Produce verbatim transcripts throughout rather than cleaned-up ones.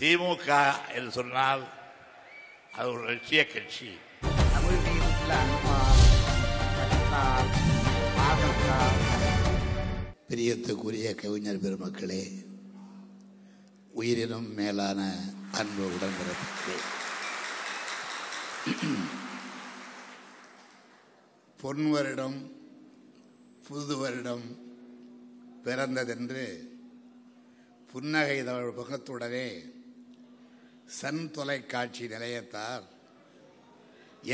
திமுக என்று சொன்னால் அது ஒரு லட்சிய கட்சி. பிரியத்துக்குரிய கவிஞர் பெருமக்களே, உயிரினும் மேலான அன்பு உடன்பிறப்புக்கு, பொன் வருடம் புது வருடம் பிறந்ததென்று புன்னகை தமிழ் முகத்துடனே சன் தொலைக்காட்சி நிலையத்தார்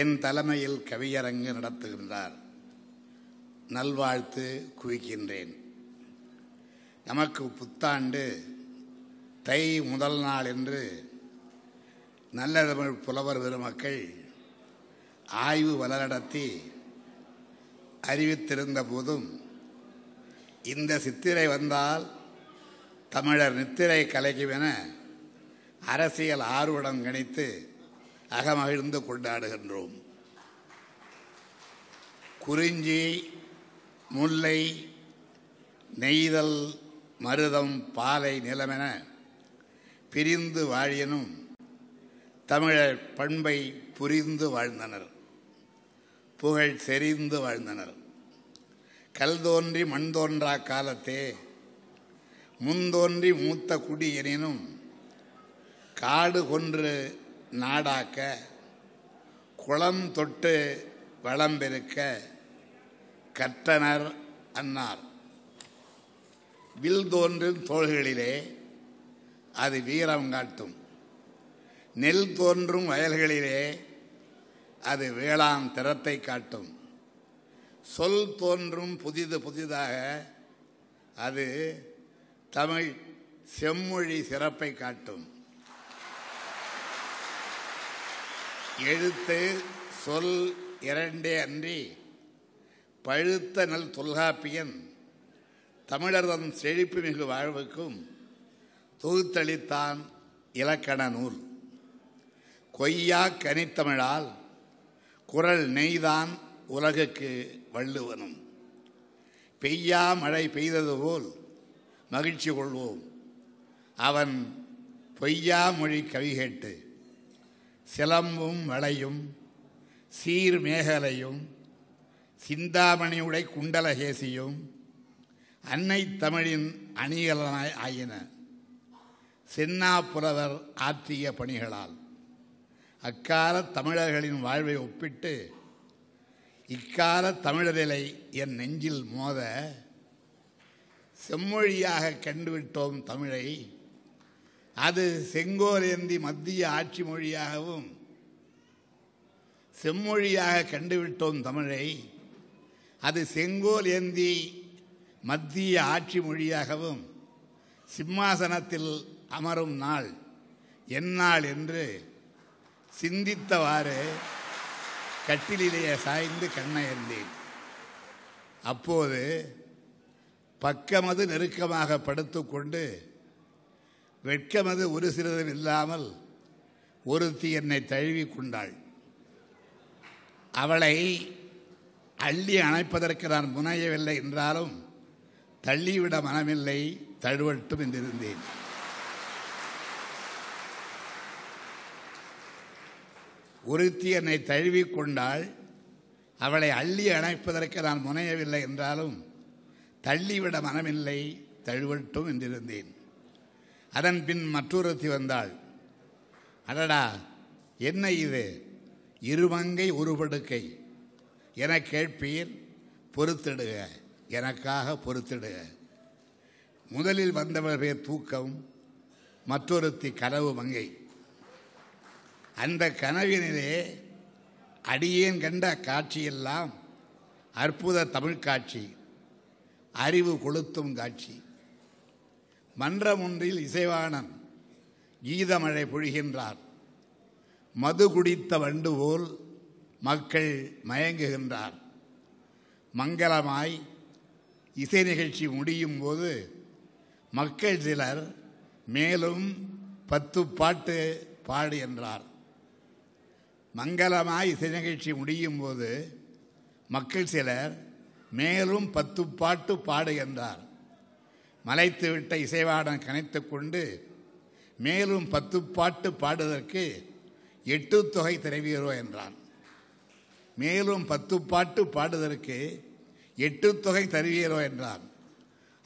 என் தலைமையில் கவியரங்கு நடத்துகின்றார். நல்வாழ்த்து குவிக்கின்றேன். நமக்கு புத்தாண்டு தை முதல் நாள் என்று நல்ல தமிழ் புலவர் பெருமக்கள் ஆய்வு வளரடத்தி அறிவித்திருந்த போதும், இந்த சித்திரை வந்தால் தமிழர் நித்திரை கலைக்கும் என அரசியல் ஆர்வடம் கணித்து அகமகிழ்ந்து கொண்டாடுகின்றோம். குறிஞ்சி, முல்லை, நெய்தல், மருதம், பாலை நிலமென பிரிந்து வாழினும் தமிழர் பண்பை புரிந்து வாழ்ந்தனர், புகழ் செறிந்து வாழ்ந்தனர். கல் தோன்றி மண் தோன்றா காலத்தே முன்தோன்றி மூத்த குடி எனினும் காடு கொன்று நாடாக்க, குளம் தொட்டு வளம் பெருக்க கற்றனர் அன்னார். வில் தோன்றும் தோள்களிலே அது வீரம் காட்டும், நெல் தோன்றும் வயல்களிலே அது வேளாண் திறத்தை காட்டும். சொல் தோன்றும் புதிது புதிதாக அது தமிழ் செம்மொழி சிறப்பை காட்டும். எழுத்து சொல் இரண்டே அன்றி பழுத்த நல் தொல்காப்பியன் தமிழர்தம் செழிப்பு மிகு வாழ்வுக்கும் தொகுத்தளித்தான் இலக்கண நூல். கொய்யா கனித்தமிழால் குரல் நெய்தான் உலகுக்கு வள்ளுவனும். பெய்யா மழை பெய்தது போல் மகிழ்ச்சி கொள்வோம், அவன் பொய்யா மொழி கவிகேட்டு. சிலம்பும் மழையும் சீர் மேகலையும் சிந்தாமணியுடை குண்டலகேசியும் அன்னை தமிழின் அணிகலனாய் ஆயின சென்னாப்புலவர் ஆற்றிய பணிகளால். அக்கால தமிழர்களின் வாழ்வை ஒப்பிட்டு இக்கால தமிழர்களை என் நெஞ்சில் மோத, செம்மொழியாக கண்டுவிட்டோம் தமிழை, அது செங்கோலேந்தி மத்திய ஆட்சி மொழியாகவும் செம்மொழியாக கண்டுவிட்டோம் தமிழை அது செங்கோலேந்தி மத்திய ஆட்சி மொழியாகவும் சிம்மாசனத்தில் அமரும் நாள் எந்நாள் என்று சிந்தித்தவாறு கட்டிலேயே சாய்ந்து கண்ணயர்ந்தேன். அப்போது பக்கமது நெருக்கமாக படுத்துக்கொண்டு வெட்கமது ஒரு சிறிதும் இல்லாமல் ஒருத்தி என்னை தழுவி கொண்டாள். அவளை அள்ளி அணைப்பதற்கு நான் முனையவில்லை என்றாலும் தள்ளிவிட மனமில்லை, தழுவட்டும் என்றிருந்தேன். ஒருத்தி என்னை தழுவிக்கொண்டாள். அவளை அள்ளி அணைப்பதற்கு நான் முனையவில்லை என்றாலும் தள்ளிவிட மனமில்லை, தழுவட்டும் என்றிருந்தேன். அதன் பின் மற்றொருத்தி வந்தாள். அடடா, என்ன இது, இருமங்கை ஒரு படுக்கை என கேட்பீர், பொறுத்திடுக, எனக்காக பொறுத்திடுக. முதலில் வந்தவள் பேர் தூக்கம், மற்றொருத்தி கனவு மங்கை. அந்த கனவினிலே அடியேன் கண்ட காட்சியெல்லாம் அற்புத தமிழ் காட்சி, அறிவு கொளுத்தும் காட்சி. மன்றம் ஒன்றில் இசைவாணன் கீதமழை பொழிகின்றார். மது குடித்த வண்டு போல் மக்கள் மயங்குகின்றார். மங்களமாய் இசை நிகழ்ச்சி முடியும் போது மக்கள் சிலர் மேலும் பத்து பாட்டு பாடு என்றார். மங்களமாய் இசை நிகழ்ச்சி முடியும் போது மக்கள் சிலர் மேலும் பத்து பாட்டு பாடு என்றார். மலைத்துவிட்ட இசைவாடன் கனைத்து கொண்டு மேலும் பத்து பாட்டு பாடுவதற்கு எட்டு தொகை திரவியரோ என்றான். மேலும் பத்து பாட்டு பாடுவதற்கு எட்டு தொகை தருவியரோ என்றான்.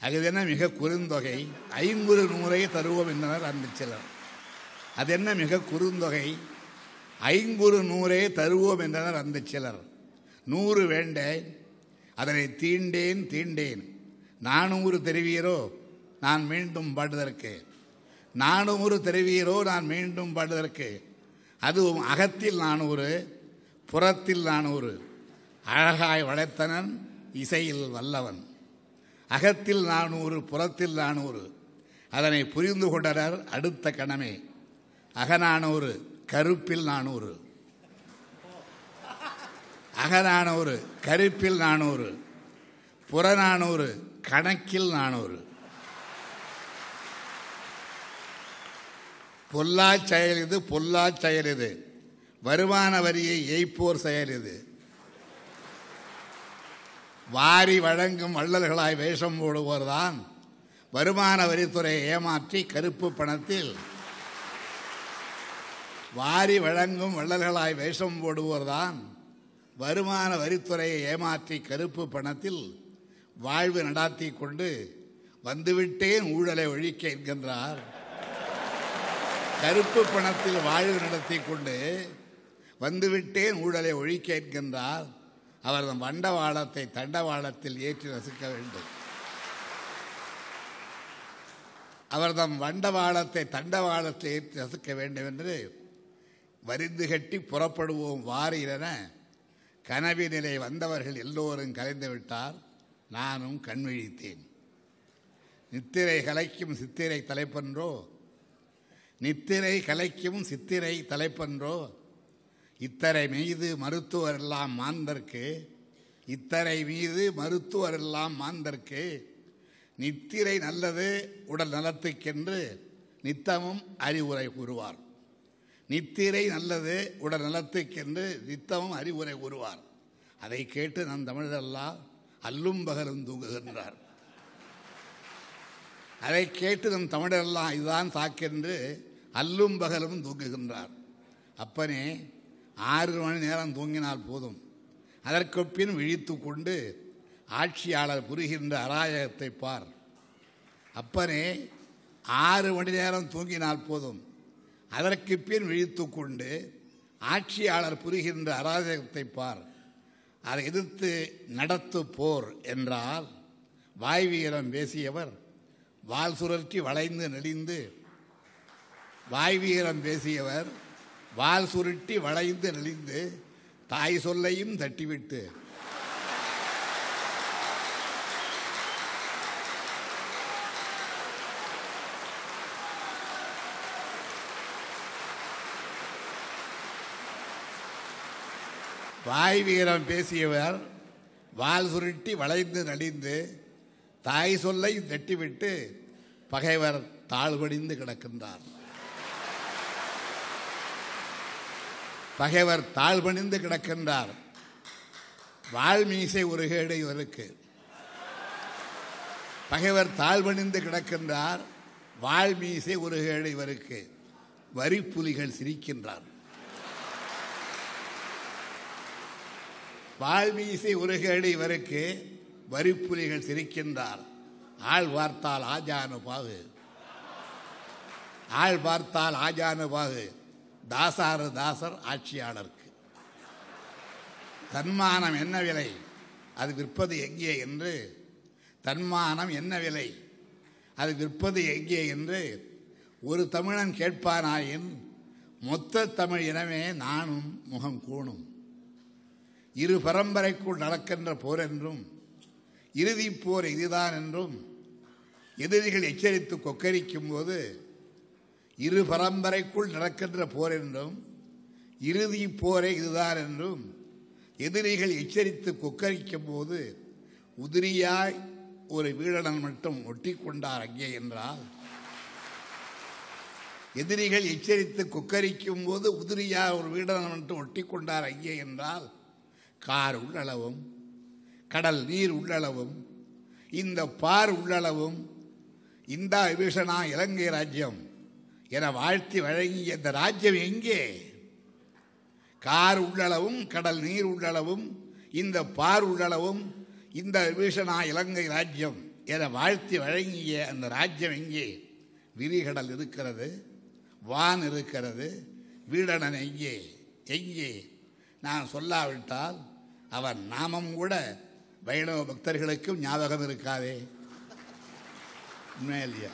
அதுதென்ன மிக குறுந்தொகை, ஐம்பது நூறை தருவோம் என்றனர் அன்புச்செல்வர். அதென்ன மிக குறுந்தொகை, ஐங்குறு நூறே தருவோம் என்றனர் அந்த சிலர். நூறு வேண்ட அதனை தீண்டேன் தீண்டேன், நானூறு தெரிவியரோ நான் மீண்டும் பாடுவதற்கு, நானூறு தெரிவியரோ நான் மீண்டும் பாடுவதற்கு. அதுவும் அகத்தில் நானூறு, புறத்தில் நானூறு, அழகாய் வளைத்தனன் இசையில் வல்லவன். அகத்தில் நானூறு, புறத்தில் நானூறு, அதனை புரிந்து கொண்டனர் அடுத்த கணமே. அகநானூறு, கருப்பில் நானூறு, அகநானூறு கருப்பில் நானூறு, புறநானூறு கணக்கில் நானூறு. பொல்லா செயல் இது, பொல்லா செயல் இது, வருமான வரியை ஏய்ப்போர் செயல் இது. வாரி வழங்கும் வள்ளல்களாய் வேஷம் போடுவோர்தான் வருமான வரித்துறையை ஏமாற்றி கருப்பு பணத்தில் வாரி வழங்கும் வள்ளல்களாய் வேஷம் போடுவோர்தான் வருமான வரித்துறையை ஏமாற்றி கருப்பு பணத்தில் வாழ்வு நடாத்தி கொண்டு வந்துவிட்டேன் ஊழலை ஒழிக்க என்கின்றார். கருப்பு பணத்தில் வாழ்வு நடத்தி கொண்டு வந்துவிட்டேன் ஊழலை ஒழிக்க என்கின்றார். அவர் தம் வண்டவாளத்தை தண்டவாளத்தில் ஏற்றி ரசிக்க வேண்டும். அவர் தம் வண்டவாளத்தை தண்டவாளத்தில் ஏற்றி ரசிக்க வேண்டும் என்று வரிந்து கட்டி புறப்படுவோம் வாரீரென கனவினிலே வந்தவர்கள் எல்லோரும் கலைந்து விட்டார். நானும் கண்விழித்தேன். நித்திரை கலைக்கும் சித்திரை தலைப்பன்றோ, நித்திரை கலைக்கும் சித்திரை தலைப்பன்றோ, இத்தரை மீது மருத்துவரெல்லாம் மாந்தற்கு, இத்தரை மீது மருத்துவரெல்லாம் மாந்தற்கு, நித்திரை நல்லது உடல் நலத்துக்கென்று நித்தமும் அறிவுரை கூறுவார். நித்திரை நல்லது உடல் நலத்துக்கென்று நித்தமும் அறிவுரை கூறுவார். அதை கேட்டு நம் தமிழரெல்லாம் அல்லும் பகலும் தூங்குகின்றார். அதை கேட்டு நம் தமிழரெல்லாம் இதுதான் சாக்கென்று அல்லும் பகலும் தூங்குகின்றார். அப்பனே, ஆறு மணி நேரம் தூங்கினால் போதும், அதற்கு பின் விழித்து கொண்டு ஆட்சியாளர் புரிகின்ற அராஜகத்தை பார். அப்பனே, ஆறு மணி நேரம் தூங்கினால் போதும், அதற்கு பின் விழித்து கொண்டு ஆட்சியாளர் புரிகின்ற அராஜகத்தை பார். அதை எதிர்த்து நடத்து போர் என்றால் வாய் வீரம் பேசியவர் வால் சுழற்றி வளைந்து நெளிந்து வாய் வீரம் பேசியவர் வால் சுருட்டி வளைந்து நெளிந்து தாய் சொல்லையும் தட்டிவிட்டு வாய் வீரம் பேசியவர் வால் சுருட்டி வளைந்து நடிந்து தாய் சொல்லை தட்டிவிட்டு பகைவர் தாழ்வடிந்து கிடக்கின்றார். பகைவர் தாழ்வணிந்து கிடக்கின்றார். வால்மீசை ஒரு கேடு இவருக்கு. பகைவர் தாழ்வணிந்து கிடக்கின்றார். வால்மீசை ஒரு கேடு இவருக்கு. வரிப்புலிகள் சிரிக்கின்றார். வால்மீசை உருகேடு இவருக்கு. வரிப்புலிகள் சிரிக்கின்றார். ஆள் பார்த்தால் ஆஜானு பாகு, ஆள் பார்த்தால் ஆஜானு பாகு. தாசாரு தாசர் ஆட்சியாளருக்கு. தன்மானம் என்ன விலை, அது விற்பது எங்கே என்று, தன்மானம் என்ன விலை, அது விற்பது எங்கே என்று ஒரு தமிழன் கேட்பானாயின் மொத்த தமிழ் இனமே நானும் முகம் கூணும். இரு பரம்பரைக்குள் நடக்கின்ற போர் என்றும் இறுதிப் போர் இதுதான் என்றும் எதிரிகள் எச்சரித்து கொக்கரிக்கும் போது இரு பரம்பரைக்குள் நடக்கின்ற போர் என்றும் இறுதிப் போரே இதுதான் என்றும் எதிரிகள் எச்சரித்து கொக்கரிக்கும் போது உதிரியாய் ஒரு வீரனன் மட்டும் ஒட்டி கொண்டார் அங்கே என்றால், எதிரிகள் எச்சரித்து கொக்கரிக்கும் போது உதிரியாய் ஒரு வீரனன் மட்டும் ஒட்டி கொண்டார் அங்கே என்றால், கார் உள்ளளவும் கடல் நீர் உள்ளளவும் இந்த பார் உள்ளளவும் இந்த விபீஷணா இலங்கை ராஜ்யம் என வாழ்த்தி வழங்கிய இந்த ராஜ்யம் எங்கே? கார் உள்ளளவும் கடல் நீர் உள்ளளவும் இந்த பார் உள்ளளவும் இந்த வீசனா இலங்கை ராஜ்யம் என வாழ்த்தி வழங்கிய அந்த ராஜ்யம் எங்கே? விரிகடல் இருக்கிறது, வான் இருக்கிறது, வீடணன் எங்கே? எங்கே? நான் சொல்லாவிட்டால் அவன் நாமம் கூட வைணவ பக்தர்களுக்கும் ஞாபகம் இருக்காதே. உண்மை இல்லையா?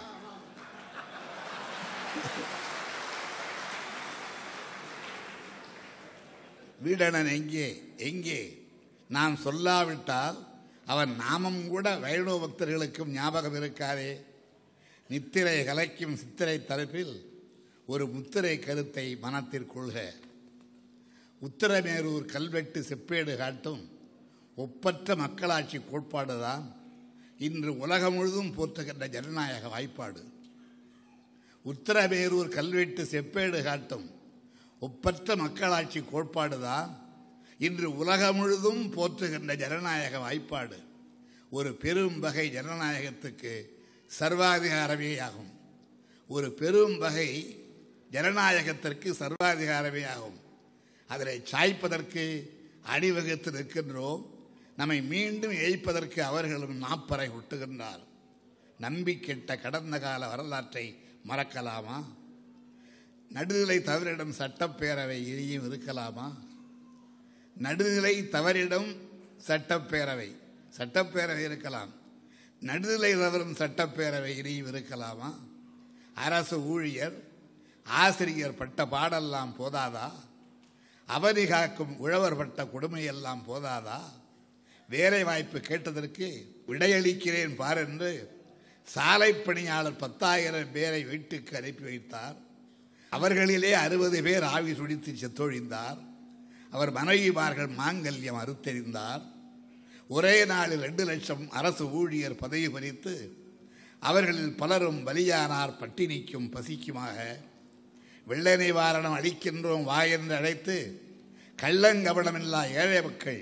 வீடணன் எங்கே? எங்கே? நான் சொல்லாவிட்டால் அவன் நாமம் கூட வைணவ பக்தர்களுக்கும் ஞாபகம் இருக்காதே. நித்திரை கலைக்கும் சித்திரை தலைப்பில் ஒரு முத்திரை கருத்தை மனத்திற்கொள்க. உத்தரமேரூர் கல்வெட்டு செப்பேடு காட்டும் ஒப்பற்ற மக்களாட்சி கோட்பாடுதான் இன்று உலகம் முழுதும் போற்றுகின்ற ஜனநாயக வாய்ப்பாடு. உத்தரமேரூர் கல்வெட்டு செப்பேடு காட்டும் ஒப்பற்ற மக்களாட்சி கோட்பாடுதான் இன்று உலகம் முழுதும் போற்றுகின்ற ஜனநாயக வாய்ப்பாடு ஒரு பெரும் வகை ஜனநாயகத்துக்கு சர்வாதிகாரமே ஆகும். ஒரு பெரும் வகை ஜனநாயகத்திற்கு சர்வாதிகாரமே ஆகும். அதனை சாய்ப்பதற்கு அணிவகுத்து நிற்கின்றோம். நம்மை மீண்டும் ஏய்ப்பதற்கு அவர்களும் நாப்பறை ஒட்டுகின்றார். நம்பிக்கெட்ட கடந்த கால வரலாற்றை மறக்கலாமா? நடுநிலை தவறிடம் சட்டப்பேரவை இனியும் இருக்கலாமா? நடுநிலை தவறிடம் சட்டப்பேரவை சட்டப்பேரவை இருக்கலாம். நடுநிலை தவறும் சட்டப்பேரவை இனியும் இருக்கலாமா? அரசு ஊழியர் ஆசிரியர் பட்ட பாடெல்லாம் போதாதா? அவதி காக்கும் உழவர் பட்ட கொடுமையெல்லாம் போதாதா? வேலை வாய்ப்பு கேட்டதற்கு விடையளிக்கிறேன் பார் என்று சாலை பணியாளர் பத்தாயிரம் பேரை வீட்டுக்கு அனுப்பி வைத்தார். அவர்களிலே அறுபது பேர் ஆவி சுடித்து செத்தொழிந்தார். அவர் மனைவிமார்கள் மாங்கல்யம் அறுத்தெறிந்தார். ஒரே நாளில் ரெண்டு லட்சம் அரசு ஊழியர் பதவி பறித்து அவர்களில் பலரும் பலியானார். பட்டினிக்கும் பசிக்குமாக வெள்ள நிவாரணம் அளிக்கின்றோம் வா என்று அழைத்து கள்ளங்கபடமில்லா ஏழை மக்கள்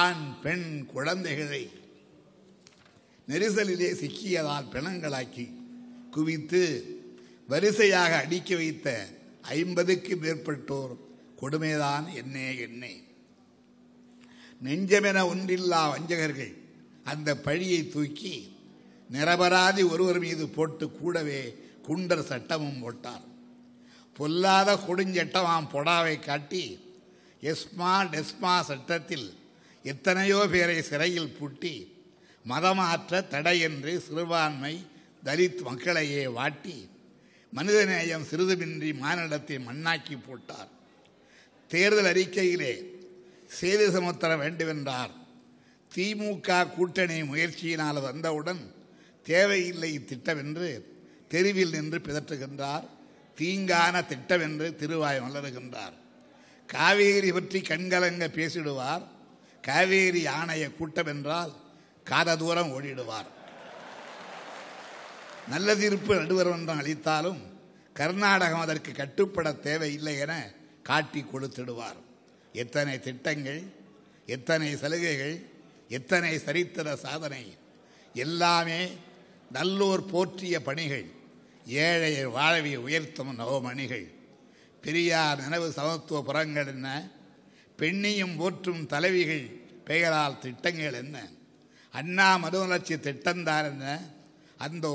ஆண் பெண் குழந்தைகளை நெரிசலிலே சிக்கியதால் பிணங்களாக்கி குவித்து வரிசையாக அடிக்க வைத்த ஐம்பதுக்கு மேற்பட்டோர் கொடுமைதான் என்னே என்னே. நெஞ்சமென ஒன்றில்லா வஞ்சகர்கள் அந்த பழியை தூக்கி நிரபராதி ஒருவர் மீது போட்டு கூடவே குண்டர் சட்டமும் போட்டார். பொல்லாத கொடுஞ்சட்டமாம் பொடாவை காட்டி எஸ்மா டெஸ்மா சட்டத்தில் எத்தனையோ பேரை சிறையில் பூட்டி மதமாற்ற தடையின்றி சிறுபான்மை தலித் மக்களையே வாட்டி மனிதநேயம் சிறிதுமின்றி மாநிலத்தை மண்ணாக்கி போட்டார். தேர்தல் அறிக்கையிலே செய்தி சமுத்திர வேண்டுமென்றார். திமுக கூட்டணி முயற்சியினால் வந்தவுடன் தேவையில்லை இத்திட்டம் என்று தெருவில் நின்று பிதற்றுகின்றார். தீங்கான திட்டம் என்று திருவாய் மலருகின்றார். காவேரி பற்றி கண்கலங்க பேசிடுவார். காவேரி ஆணைய கூட்டம் என்றால் காத தூரம் ஓடிடுவார். நல்ல தீர்ப்பு நடுவர்மன்றம் அளித்தாலும் கர்நாடகம் அதற்கு கட்டுப்பட தேவையில்லை என காட்டி கொடுத்திடுவார். எத்தனை திட்டங்கள், எத்தனை சலுகைகள், எத்தனை சரித்திர சாதனை, எல்லாமே நல்லோர் போற்றிய பணிகள், ஏழையை வாழவி உயர்த்தும் நவமணிகள். பெரியார் நினைவு சமத்துவ புறங்கள் என்ன? பெண்ணியும் போற்றும் தலைவிகள் பெயரால் திட்டங்கள் என்ன? அண்ணா மறுமலர்ச்சி திட்டம்தான் என்ன? அந்த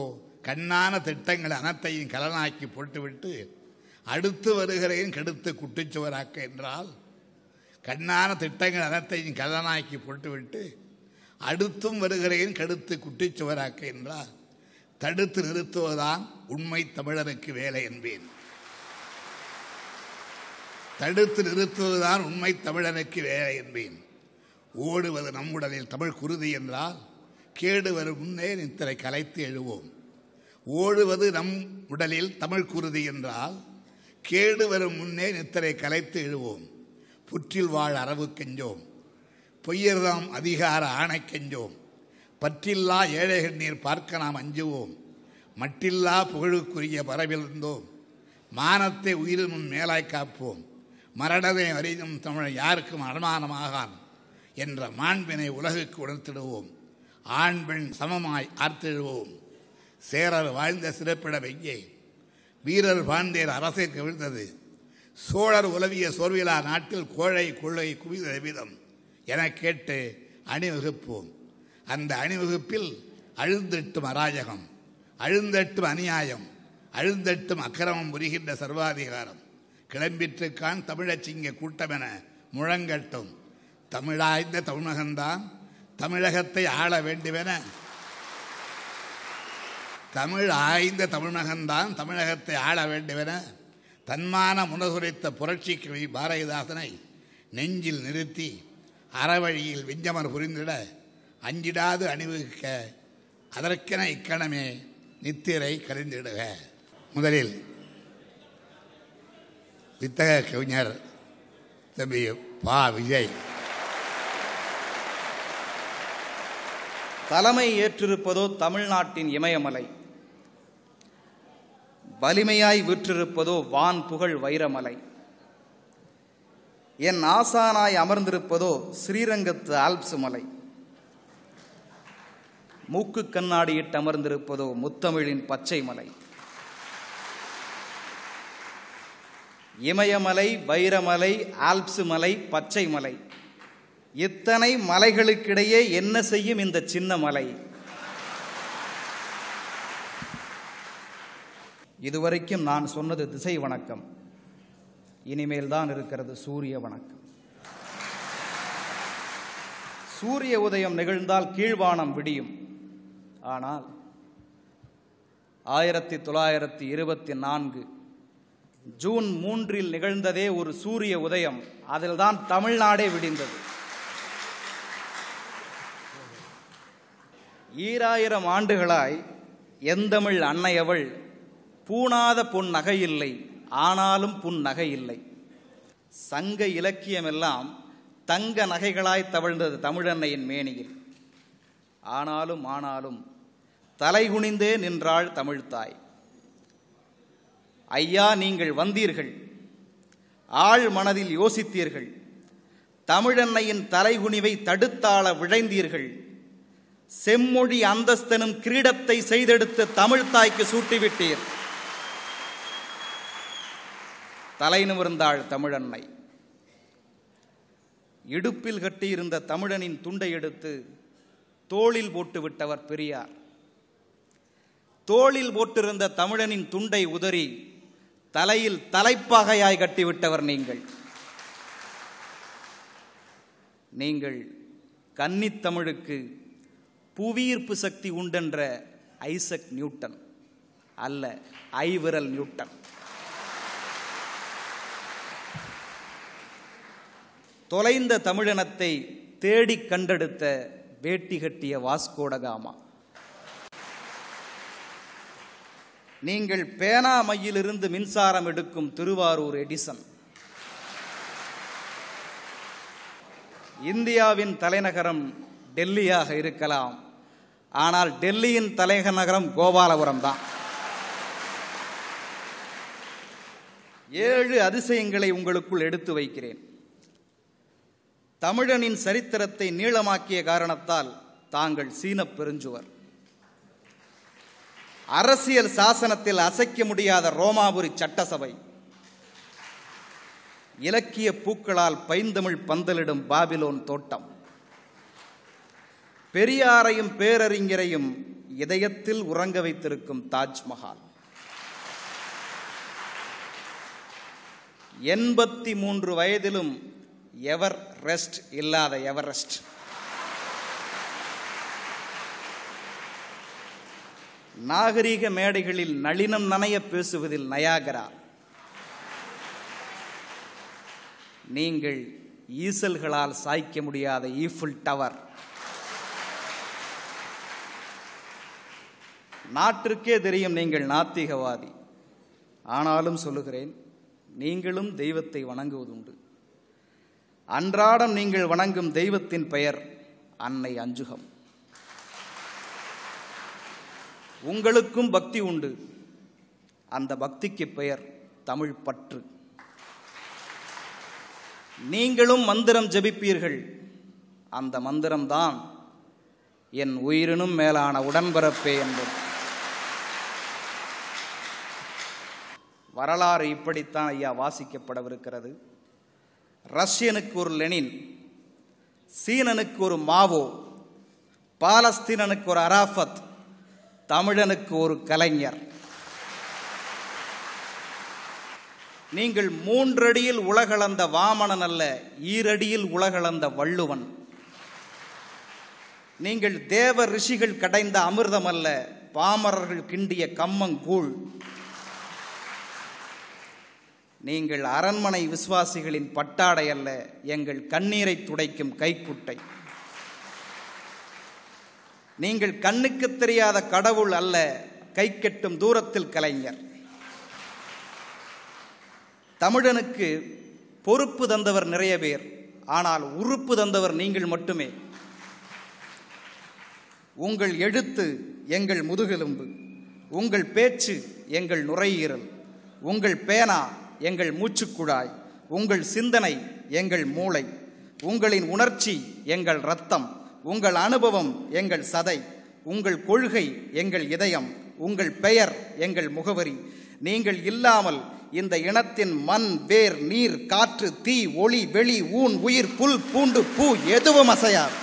கண்ணான திட்டங்கள் அனைத்தையும் கலனாக்கி போட்டுவிட்டு அடுத்து வருகிறேன் கெடுத்து குட்டிச்சுவராக்க என்றால் கண்ணான திட்டங்கள் அனைத்தையும் கலனாக்கி போட்டுவிட்டு அடுத்தும் வருகிறேன் கெடுத்து குட்டிச்சுவராக்க என்றால் தடுத்து நிறுத்துவதுதான் உண்மை தமிழருக்கு வேலை என்பேன். தடுத்து நிறுத்துவதுதான் உண்மை தமிழனுக்கு வேலை என்பேன். ஓடுவது நம்முடலில் தமிழ் குருதி என்றால் கேடு வரும் முன்னே நித்திரை கலைத்து எழுவோம். ஓடுவது நம் உடலில் தமிழ் குருதி என்றால் கேடு வரும் முன்னே நித்திரை கலைத்து எழுவோம். புற்றில் வாழ் அரவு கெஞ்சோம், பொய்யர்தாம் அதிகார ஆணை கெஞ்சோம், பற்றில்லா ஏழைகள் நீர் பார்க்க நாம் அஞ்சுவோம், மட்டில்லா புகழுக்குரிய பரவிலிருந்தோம், மானத்தை உயிரினும் மேலாய் காப்போம், மரணமே அறியும் தமிழ் யாருக்கும் அடமானமாகான் என்ற மாண்பினை உலகுக்கு உணர்த்திடுவோம், ஆண் பெண் சமமாய் ஆர்த்திடுவோம். சேரர் வாழ்ந்த சிறப்பிடம் எங்கே? வீரர் பாண்டியர் அரசை கவிழ்ந்தது. சோழர் உலவிய சோர்விலா நாட்டில் கோழை கொள்ளை குவிந்த வீதம் என கேட்டு அணிவகுப்போம். அந்த அணிவகுப்பில் அழுந்தட்டும் அராஜகம், அழுந்தட்டும் அநியாயம், அழுந்தட்டும் அக்கிரமம் புரிகின்ற சர்வாதிகாரம் கிளம்பிற்றுக்கான் தமிழச்சிங்க கூட்டம் என முழங்கட்டும். தமிழாய்ந்த தமிழகம்தான் தமிழகத்தை ஆள வேண்டுமென தமிழ் ஆய்ந்த தமிழகம்தான் தமிழகத்தை ஆள வேண்டுமென தன்மான முனதுரைத்த புரட்சி கவி பாரதிதாசனை நெஞ்சில் நிறுத்தி அறவழியில் விஞ்சமர் புரிந்திட அஞ்சிடாது அணிவகுக்க அதற்கென இக்கணமே நித்திரை கழிந்திடுக. முதலில் வித்தக கவிஞர் தம்பி பா.விஜய். தலைமை ஏற்றிருப்பதோ தமிழ்நாட்டின் இமயமலை, வலிமையாய் விற்றிருப்பதோ வான் புகழ் வைரமலை, என் ஆசானாய் அமர்ந்திருப்பதோ ஸ்ரீரங்கத்து ஆல்ப்ஸ் மலை, மூக்கு கண்ணாடியிட்டு அமர்ந்திருப்பதோ முத்தமிழின் பச்சை மலை. இமயமலை, வைரமலை, ஆல்ப்ஸ் மலை, பச்சை மலை, இத்தனை மலைகளுக்கிடையே என்ன செய்யும் இந்த சின்ன மலை? இதுவரைக்கும் நான் சொன்னது திசை வணக்கம், இனிமேல் தான் இருக்கிறது சூரிய வணக்கம். சூரிய உதயம் நிகழ்ந்தால் கீழ்வானம் விடியும். ஆனால் ஆயிரத்தி தொள்ளாயிரத்தி இருபத்தி நான்கு ஜூன் மூன்றில் நிகழ்ந்ததே ஒரு சூரிய உதயம், அதில் தான் தமிழ்நாடே விடிந்தது. ஈராயிரம் ஆண்டுகளாய் எந்தமிழ் அன்னையவள் பூணாத பொன் நகையில்லை, ஆனாலும் புன் நகையில்லை. சங்க இலக்கியமெல்லாம் தங்க நகைகளாய் தவழ்ந்தது தமிழன்னையின் மேனியில். ஆனாலும் ஆனாலும் தலைகுனிந்தே நின்றாள் தமிழ்த்தாய். ஐயா, நீங்கள் வந்தீர்கள், ஆள் மனதில் யோசித்தீர்கள், தமிழன்னையின் தலைகுனிவை தடுத்தாள விழைந்தீர்கள், செம்மொழி அந்தஸ்தனும் கிரீடத்தை செய்தெடுத்து தமிழ்த்தாய்க்கு சூட்டிவிட்டீர். தலை நிமிர்ந்தாள் தமிழன்னை. இடுப்பில் கட்டியிருந்த தமிழனின் துண்டை எடுத்து தோளில் போட்டு விட்டவர் பெரியார். தோளில் போட்டிருந்த தமிழனின் துண்டை உதறி தலையில் தலைப்பாகையாய் கட்டிவிட்டவர் நீங்கள். நீங்கள் கன்னித்தமிழுக்கு புவியீர்ப்பு சக்தி உண்டென்ற ஐசக் நியூட்டன் அல்ல, ஐவிரல் நியூட்டன். தொலைந்த தமிழினத்தை தேடி கண்டெடுத்த வேட்டி கட்டிய வாஸ்கோடகாமா. நீங்கள் பேனாமையிலிருந்து மின்சாரம் எடுக்கும் திருவாரூர் எடிசன். இந்தியாவின் தலைநகரம் டெல்லியாக இருக்கலாம், ஆனால் டெல்லியின் தலைநகரம் கோபாலபுரம் தான். ஏழு அதிசயங்களை உங்களுக்குள் எடுத்து வைக்கிறேன். தமிழனின் சரித்திரத்தை நீளமாக்கிய காரணத்தால் தாங்கள் சீன பெருஞ்சுவர். அரசியல் சாசனத்தில் அசைக்க முடியாத ரோமாபுரி சட்டசபை. இலக்கிய பூக்களால் பைந்தமிழ் பந்தலிடும் பாபிலோன் தோட்டம். பெரியாரையும் பேரறிஞரையும் இதயத்தில் உறங்க வைத்திருக்கும் தாஜ்மஹால். எண்பத்தி மூன்று வயதிலும் எவர் ரெஸ்ட் இல்லாத எவரெஸ்ட். நாகரீக மேடைகளில் நளினம் நனைய பேசுவதில் நயாகரா. நீங்கள் ஈசல்களால் சாய்க்க முடியாத ஈஃபில் டவர். நாட்டிற்கே தெரியும் நீங்கள் நாத்திகவாதி. ஆனாலும் சொல்லுகிறேன், நீங்களும் தெய்வத்தை வணங்குவதுண்டு. அன்றாடம் நீங்கள் வணங்கும் தெய்வத்தின் பெயர் அன்னை அஞ்சுகம். உங்களுக்கும் பக்தி உண்டு, அந்த பக்திக்கு பெயர் தமிழ் பற்று. நீங்களும் மந்திரம் ஜெபிப்பீர்கள், அந்த மந்திரம்தான் என் உயிரினும் மேலான உடன்பரப்பே என்பது. வரலாறு இப்படித்தான் ஐயா வாசிக்கப்படவிருக்கிறது. ரஷ்யனுக்கு ஒரு லெனின், சீனனுக்கு ஒரு மாவோ, பாலஸ்தீனனுக்கு ஒரு அராஃபத், தமிழனுக்கு ஒரு கலைஞர். நீங்கள் மூன்றடியில் உலகளந்த வாமனன் அல்ல, ஈரடியில் உலகளந்த வள்ளுவன். நீங்கள் தேவ ரிஷிகள் கடைந்த அமிர்தம் அல்ல, பாமரர்கள் கிண்டிய கம்மங்கூழ். நீங்கள் அரண்மனை விசுவாசிகளின் பட்டாடை அல்ல, எங்கள் கண்ணீரை துடைக்கும் கைக்குட்டை. நீங்கள் கண்ணுக்கு தெரியாத கடவுள் அல்ல, கை கெட்டும் தூரத்தில் கலைஞர். தமிழனுக்கு பொறுப்பு தந்தவர் நிறைய பேர், ஆனால் உறுப்பு தந்தவர் நீங்கள் மட்டுமே. உங்கள் எழுத்து எங்கள் முதுகெலும்பு, உங்கள் பேச்சு எங்கள் நுரையீரல், உங்கள் பேனா எங்கள் மூச்சுக்குழாய், உங்கள் சிந்தனை எங்கள் மூளை, உங்களின் உணர்ச்சி எங்கள் இரத்தம், உங்கள் அனுபவம் எங்கள் சதை, உங்கள் கொள்கை எங்கள் இதயம், உங்கள் பெயர் எங்கள் முகவரி. நீங்கள் இல்லாமல் இந்த இனத்தின் மண், வேர், நீர், காற்று, தீ, ஒளி, வெளி, ஊன், உயிர், புல், பூண்டு, பூ எதுவும் அசையாது.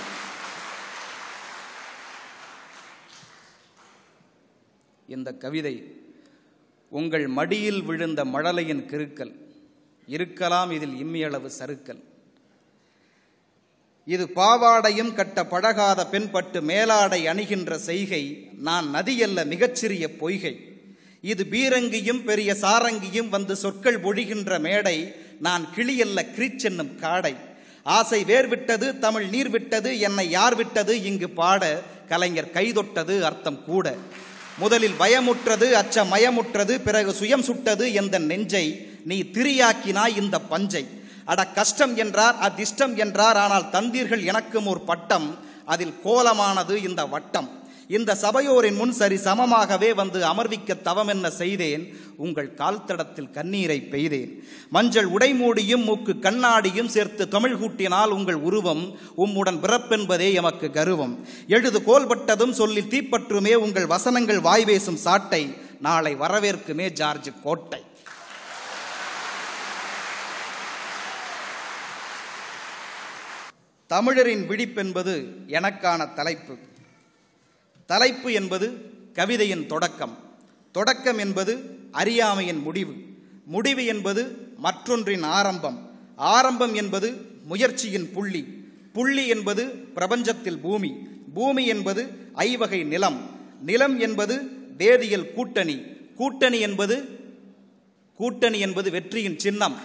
இந்த கவிதை உங்கள் மடியில் விழுந்த மழலையின் கிருக்கல். இருக்கலாம் இதில் இம்மியளவு சறுக்கல். இது பாவாடையும் கட்ட பழகாத பெண்பட்டு மேலாடை அணிகின்ற செய்கை, நான் நதியல்ல மிகச்சிறிய பொய்கை. இது பீரங்கியும் பெரிய சாரங்கியும் வந்து சொற்கள் ஒழிகின்ற மேடை, நான் கிளியல்ல கிரீச்சென்னும் காடை. ஆசை வேர் விட்டது, தமிழ் நீர் விட்டது, என்னை யார் விட்டது இங்கு பாட, கலைஞர் கைதொட்டது அர்த்தம் கூட. முதலில் பயமுற்றது, அச்சமயமுற்றது, பிறகு சுயம் சுட்டது எந்த நெஞ்சை, நீ திரியாக்கினாய் இந்த பஞ்சை. அட கஷ்டம் என்றார், அதிர்ஷ்டம் என்றார், ஆனால் தந்தீர்கள் எனக்கும் ஒரு பட்டம், அதில் கோலமானது இந்த வட்டம். இந்த சபையோரின் முன் சரி சமமாகவே வந்து அமர்விக்க தவம் என்ன செய்தேன், உங்கள் கால்தடத்தில் கண்ணீரை பெய்தேன். மஞ்சள் உடைமூடியும் மூக்கு கண்ணாடியும் சேர்த்து தமிழ் கூட்டினால் உங்கள் உருவம், உம்முடன் பிறப்பென்பதே எமக்கு கருவம். எழுது கோல்பட்டதும் சொல்லி தீப்பற்றுமே உங்கள் வசனங்கள் வாய்வேசும் சாட்டை, நாளை வரவேற்குமே ஜார்ஜ் கோட்டை. தமிழரின் விழிப்பென்பது எனக்கான தலைப்பு. தலைப்பு என்பது கவிதையின் தொடக்கம், தொடக்கம் என்பது அறியாமையின் முடிவு, முடிவு என்பது மற்றொன்றின் ஆரம்பம், ஆரம்பம் என்பது முயற்சியின் புள்ளி, புள்ளி என்பது பிரபஞ்சத்தில் பூமி, பூமி என்பது ஐவகை நிலம், நிலம் என்பது வேதியியல் கூட்டணி, கூட்டணி என்பது கூட்டணி என்பது வெற்றியின் சின்னம்,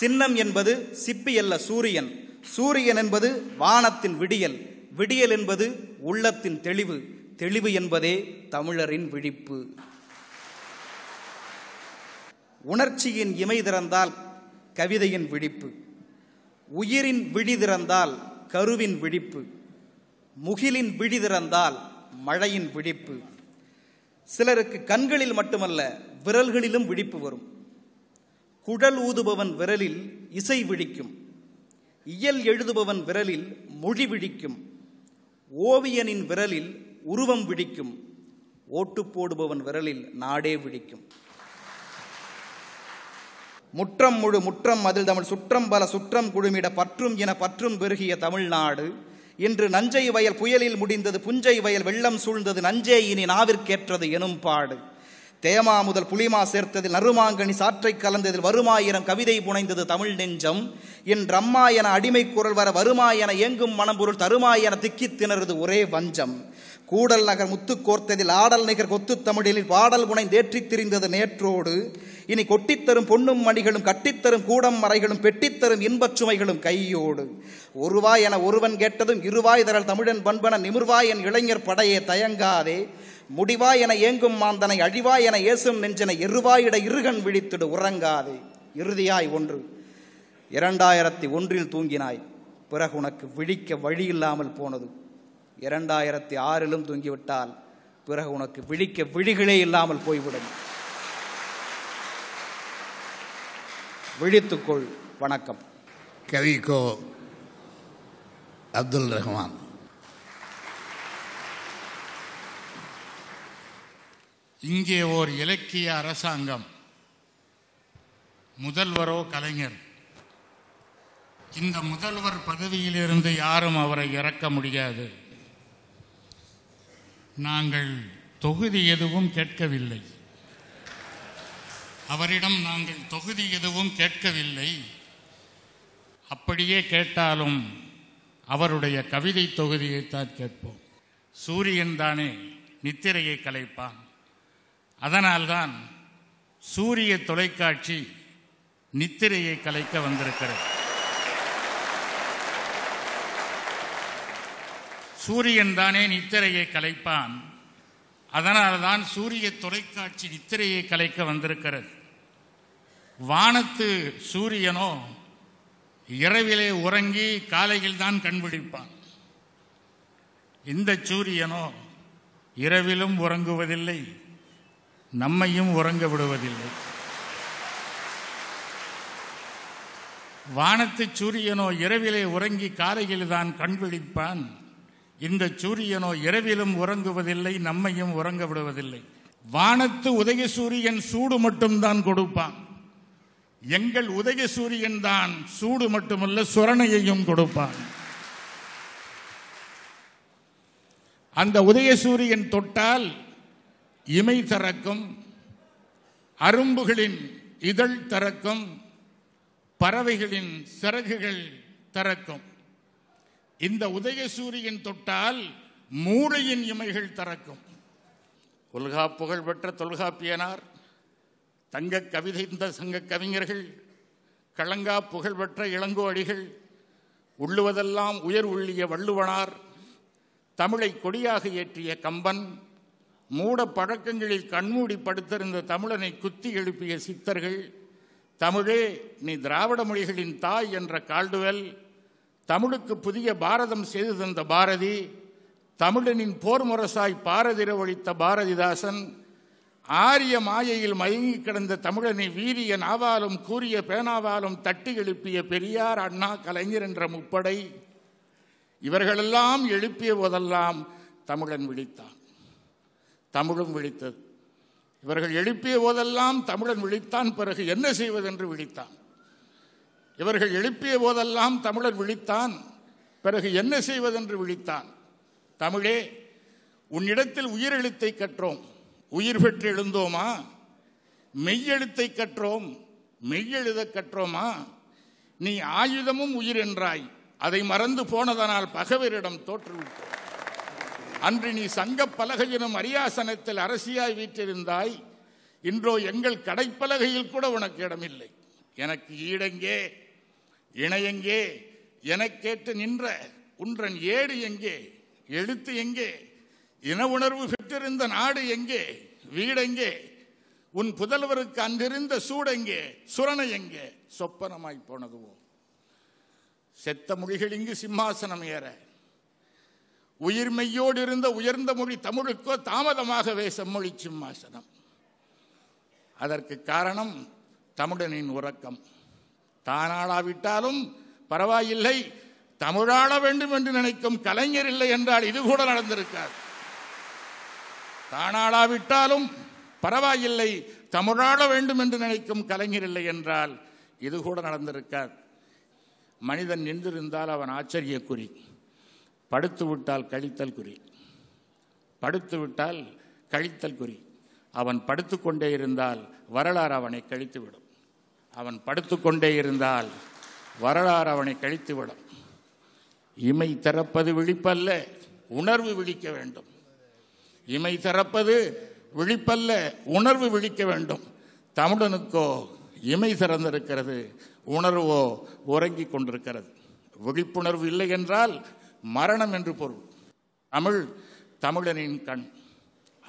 சின்னம் என்பது சிப்பி அல்ல சூரியன், சூரியன் என்பது வானத்தின் விடியல், விடியல் என்பது உள்ளத்தின் தெளிவு, தெளிவு என்பதே தமிழரின் விழிப்பு. உணர்ச்சியின் இமை திறந்தால் கவிதையின் விழிப்பு, உயிரின் விழி திறந்தால் கருவின் விழிப்பு, முகிலின் விழி திறந்தால் மழையின் விழிப்பு. சிலருக்கு கண்களில் மட்டுமல்ல விரல்களிலும் விழிப்பு வரும். குழல் ஊதுபவன் விரலில் இசை விழிக்கும், இயல் எழுதுபவன் விரலில் மொழி விழிக்கும், ஓவியனின் விரலில் உருவம் விழிக்கும், ஓட்டு போடுபவன் விரலில் நாடே விழிக்கும். முற்றம் முழு முற்றம் அதில் தமிழ் சுற்றம் பல சுற்றம் குழுமிட பற்றும் என பற்றும் பெருகிய தமிழ்நாடு இன்று நஞ்சை வயல் புயலில் முடிந்தது, புஞ்சை வயல் வெள்ளம் சூழ்ந்தது, நஞ்சே இனி நாவிற்கேற்றது எனும் பாடு. தேமா முதல் புளிமா சேர்த்ததில் நறுமாங்கனி சாற்றை கலந்ததில் வருமாயிரம் கவிதை புனைந்தது தமிழ் நெஞ்சம். இன்றம்மா என அடிமை குரல் வர வருமா என எங்கும் மனம்பொருள் தருமா என திக்கி திணறுது ஒரே வஞ்சம். கூடல் நகர் முத்து கோர்த்ததில் ஆடல் நிகர் கொத்து தமிழில் பாடல் புனைந்தேற்றி திரிந்தது நேற்றோடு. இனி கொட்டித்தரும் பொன்னும் மணிகளும் கட்டித்தரும் கூடம் மறைகளும் பெட்டித்தரும் இன்பச்சுமைகளும் கையோடு. ஒருவாய் என ஒருவன் கேட்டதும் இருவாய் தரல் தமிழன் பண்பன நிமிர்வாய் என் இளைஞர் படையே தயங்காதே. முடிவாய் என ஏங்கும் மாந்தனை அழிவாய் என ஏசும் நெஞ்சனை எருவாயிட இருகன் விழித்திடு உறங்காதே. இறுதியாய் ஒன்று, இரண்டாயிரத்தி ஒன்றில் தூங்கினாய், பிறகு உனக்கு விழிக்க வழியில்லாமல் போனது. இரண்டாயிரத்தி ஆறிலும் தூங்கிவிட்டால் பிறகு உனக்கு விழிக்க விழிகளே இல்லாமல் போய்விடும். விழித்துக்கொள். வணக்கம். கவிக்கோ அப்துல் ரகுமான். இங்கே ஓர் இலக்கிய அரசாங்கம். முதல்வரோ கலைஞர். இந்த முதல்வர் பதவியிலிருந்து யாரும் அவரை இறக்க முடியாது. நாங்கள் தொகுதி எதுவும் கேட்கவில்லை, அவரிடம் நாங்கள் தொகுதி எதுவும் கேட்கவில்லை. அப்படியே கேட்டாலும் அவருடைய கவிதை தொகுதியைத்தான் கேட்போம். சூரியன் தானே நித்திரையை கலைப்பான். அதனால்தான் சூரிய தொலைக்காட்சி நித்திரையை கலைக்க வந்திருக்கிறது. சூரியன் தானே நித்திரையை கலைப்பான். அதனால்தான் சூரிய தொலைக்காட்சி நித்திரையை கலைக்க வந்திருக்கிறது. வானத்து சூரியனோ இரவிலே உறங்கி காலையில் தான் கண்பிடிப்பான். இந்த சூரியனோ இரவிலும் உறங்குவதில்லை, நம்மையும் உறங்க விடுவதில்லை. வானத்து சூரியனோ இரவிலே உறங்கி காலையில் தான் கண்பிடிப்பான். இந்த சூரியனோ இரவிலும் உறங்குவதில்லை, நம்மையும் உறங்க விடுவதில்லை. வானத்து உதயசூரியன் சூடு மட்டும்தான் கொடுப்பான். எங்கள் உதயசூரியன் தான் சூடு மட்டுமல்ல, சுரணையையும் கொடுப்பான். அந்த உதயசூரியன் தொட்டால் இமை தரக்கும், அரும்புகளின் இதழ் தரக்கும், பறவைகளின் சிறகுகள் தரக்கும். இந்த உதயசூரியன் தொட்டால் மூளையின் இமைகள் தரக்கும். உலகா புகழ்பெற்ற தொல்காப்பியனார், தங்க கவிதை சங்க கவிஞர்கள், களங்கா புகழ்பெற்ற இளங்கோ அடிகள், உள்ளுவதெல்லாம் உயர் உள்ளிய வள்ளுவனார், தமிழை கொடியாக ஏற்றிய கம்பன், மூட பழக்கங்களில் கண்மூடி படுத்திருந்த தமிழனை குத்தி எழுப்பிய சித்தர்கள், தமிழே நீ திராவிட மொழிகளின் தாய் என்ற கால்டுவெல், தமிழுக்கு புதிய பாரதம் செய்து தந்த பாரதி, தமிழனின் போர் முரசாய் பாரதிர ஒழித்த பாரதிதாசன், ஆரிய மாயையில் மயங்கி கிடந்த தமிழனை வீரிய நாவாலும் கூரிய பேனாவாலும் தட்டி எழுப்பிய பெரியார், அண்ணா, கலைஞர் என்ற முப்படை, இவர்களெல்லாம் எழுப்பிய போதெல்லாம் தமிழன் விழித்தான், தமிழும் விழித்தது. இவர்கள் எழுப்பிய போதெல்லாம் தமிழன் விழித்தான், பிறகு என்ன செய்வதென்று விழித்தான். இவர்கள் எழுப்பிய போதெல்லாம் தமிழர் விழித்தான், பிறகு என்ன செய்வதென்று விழித்தான். தமிழே, உன்னிடத்தில் உயிரெழுத்தை கற்றோம், உயிர் பெற்று எழுந்தோமா? மெய்யெழுத்தை கற்றோம், மெய்யெழுத கற்றோமா? நீ ஆயுதமும் உயிர் என்றாய், அதை மறந்து போனதனால் பகைவரிடம் தோற்றுவிட்டோம். அன்று நீ சங்க பலகையினும் அரியாசனத்தில் அரசியாய் வீற்றிருந்தாய், இன்றோ எங்கள் கடைப்பலகையில் கூட உனக்கு இடமில்லை. எனக்கு ஈடெங்கே, இணையெங்கே எனக்கேற்று நின்ற உன்றன் ஏடு எங்கே, எழுத்து எங்கே, இன உணர்வு பெற்றிருந்த நாடு எங்கே, வீடெங்கே, உன் புதல்வருக்கு அன்றிருந்த சூடெங்கே, சுரணை எங்கே, சொப்பனமாய் போனதுவோ. செத்த மொழிகள் இங்கு சிம்மாசனம் ஏற, உயிர்மையோடு இருந்த உயர்ந்த மொழி தமிழுக்கோ தாமதமாகவே செம்மொழி சிம்மாசனம். அதற்கு காரணம் தமிழனின் உறக்கம். தானாளாவிட்டாலும் பரவாயில்லை, தமிழாள வேண்டும் என்று நினைக்கும் கலைஞர் இல்லை என்றால் இது கூட நடந்திருக்காது. தானாளாவிட்டாலும் பரவாயில்லை, தமிழாள வேண்டும் என்று நினைக்கும் கலைஞர் இல்லை என்றால் இது கூட நடந்திருக்காது. மனிதன் நின்றிருந்தால் அவன் ஆச்சரிய குறி, படுத்து விட்டால் கழித்தல் குறி, படுத்து விட்டால் கழித்தல் குறி. அவன் படுத்து கொண்டே இருந்தால் வரலாறு அவனை கழித்துவிடும். அவன் படுத்து கொண்டே இருந்தால் வரலாறு அவனை கழித்துவிடும். இமை திறப்பது விழிப்பல்ல, உணர்வு விழிக்க வேண்டும். இமை திறப்பது விழிப்பல்ல, உணர்வு விழிக்க வேண்டும். தமிழனுக்கோ இமை திறந்திருக்கிறது, உணர்வோ உறங்கி கொண்டிருக்கிறது. விழிப்புணர்வு இல்லை என்றால் மரணம் என்று பொருள். தமிழ் தமிழனின் கண்,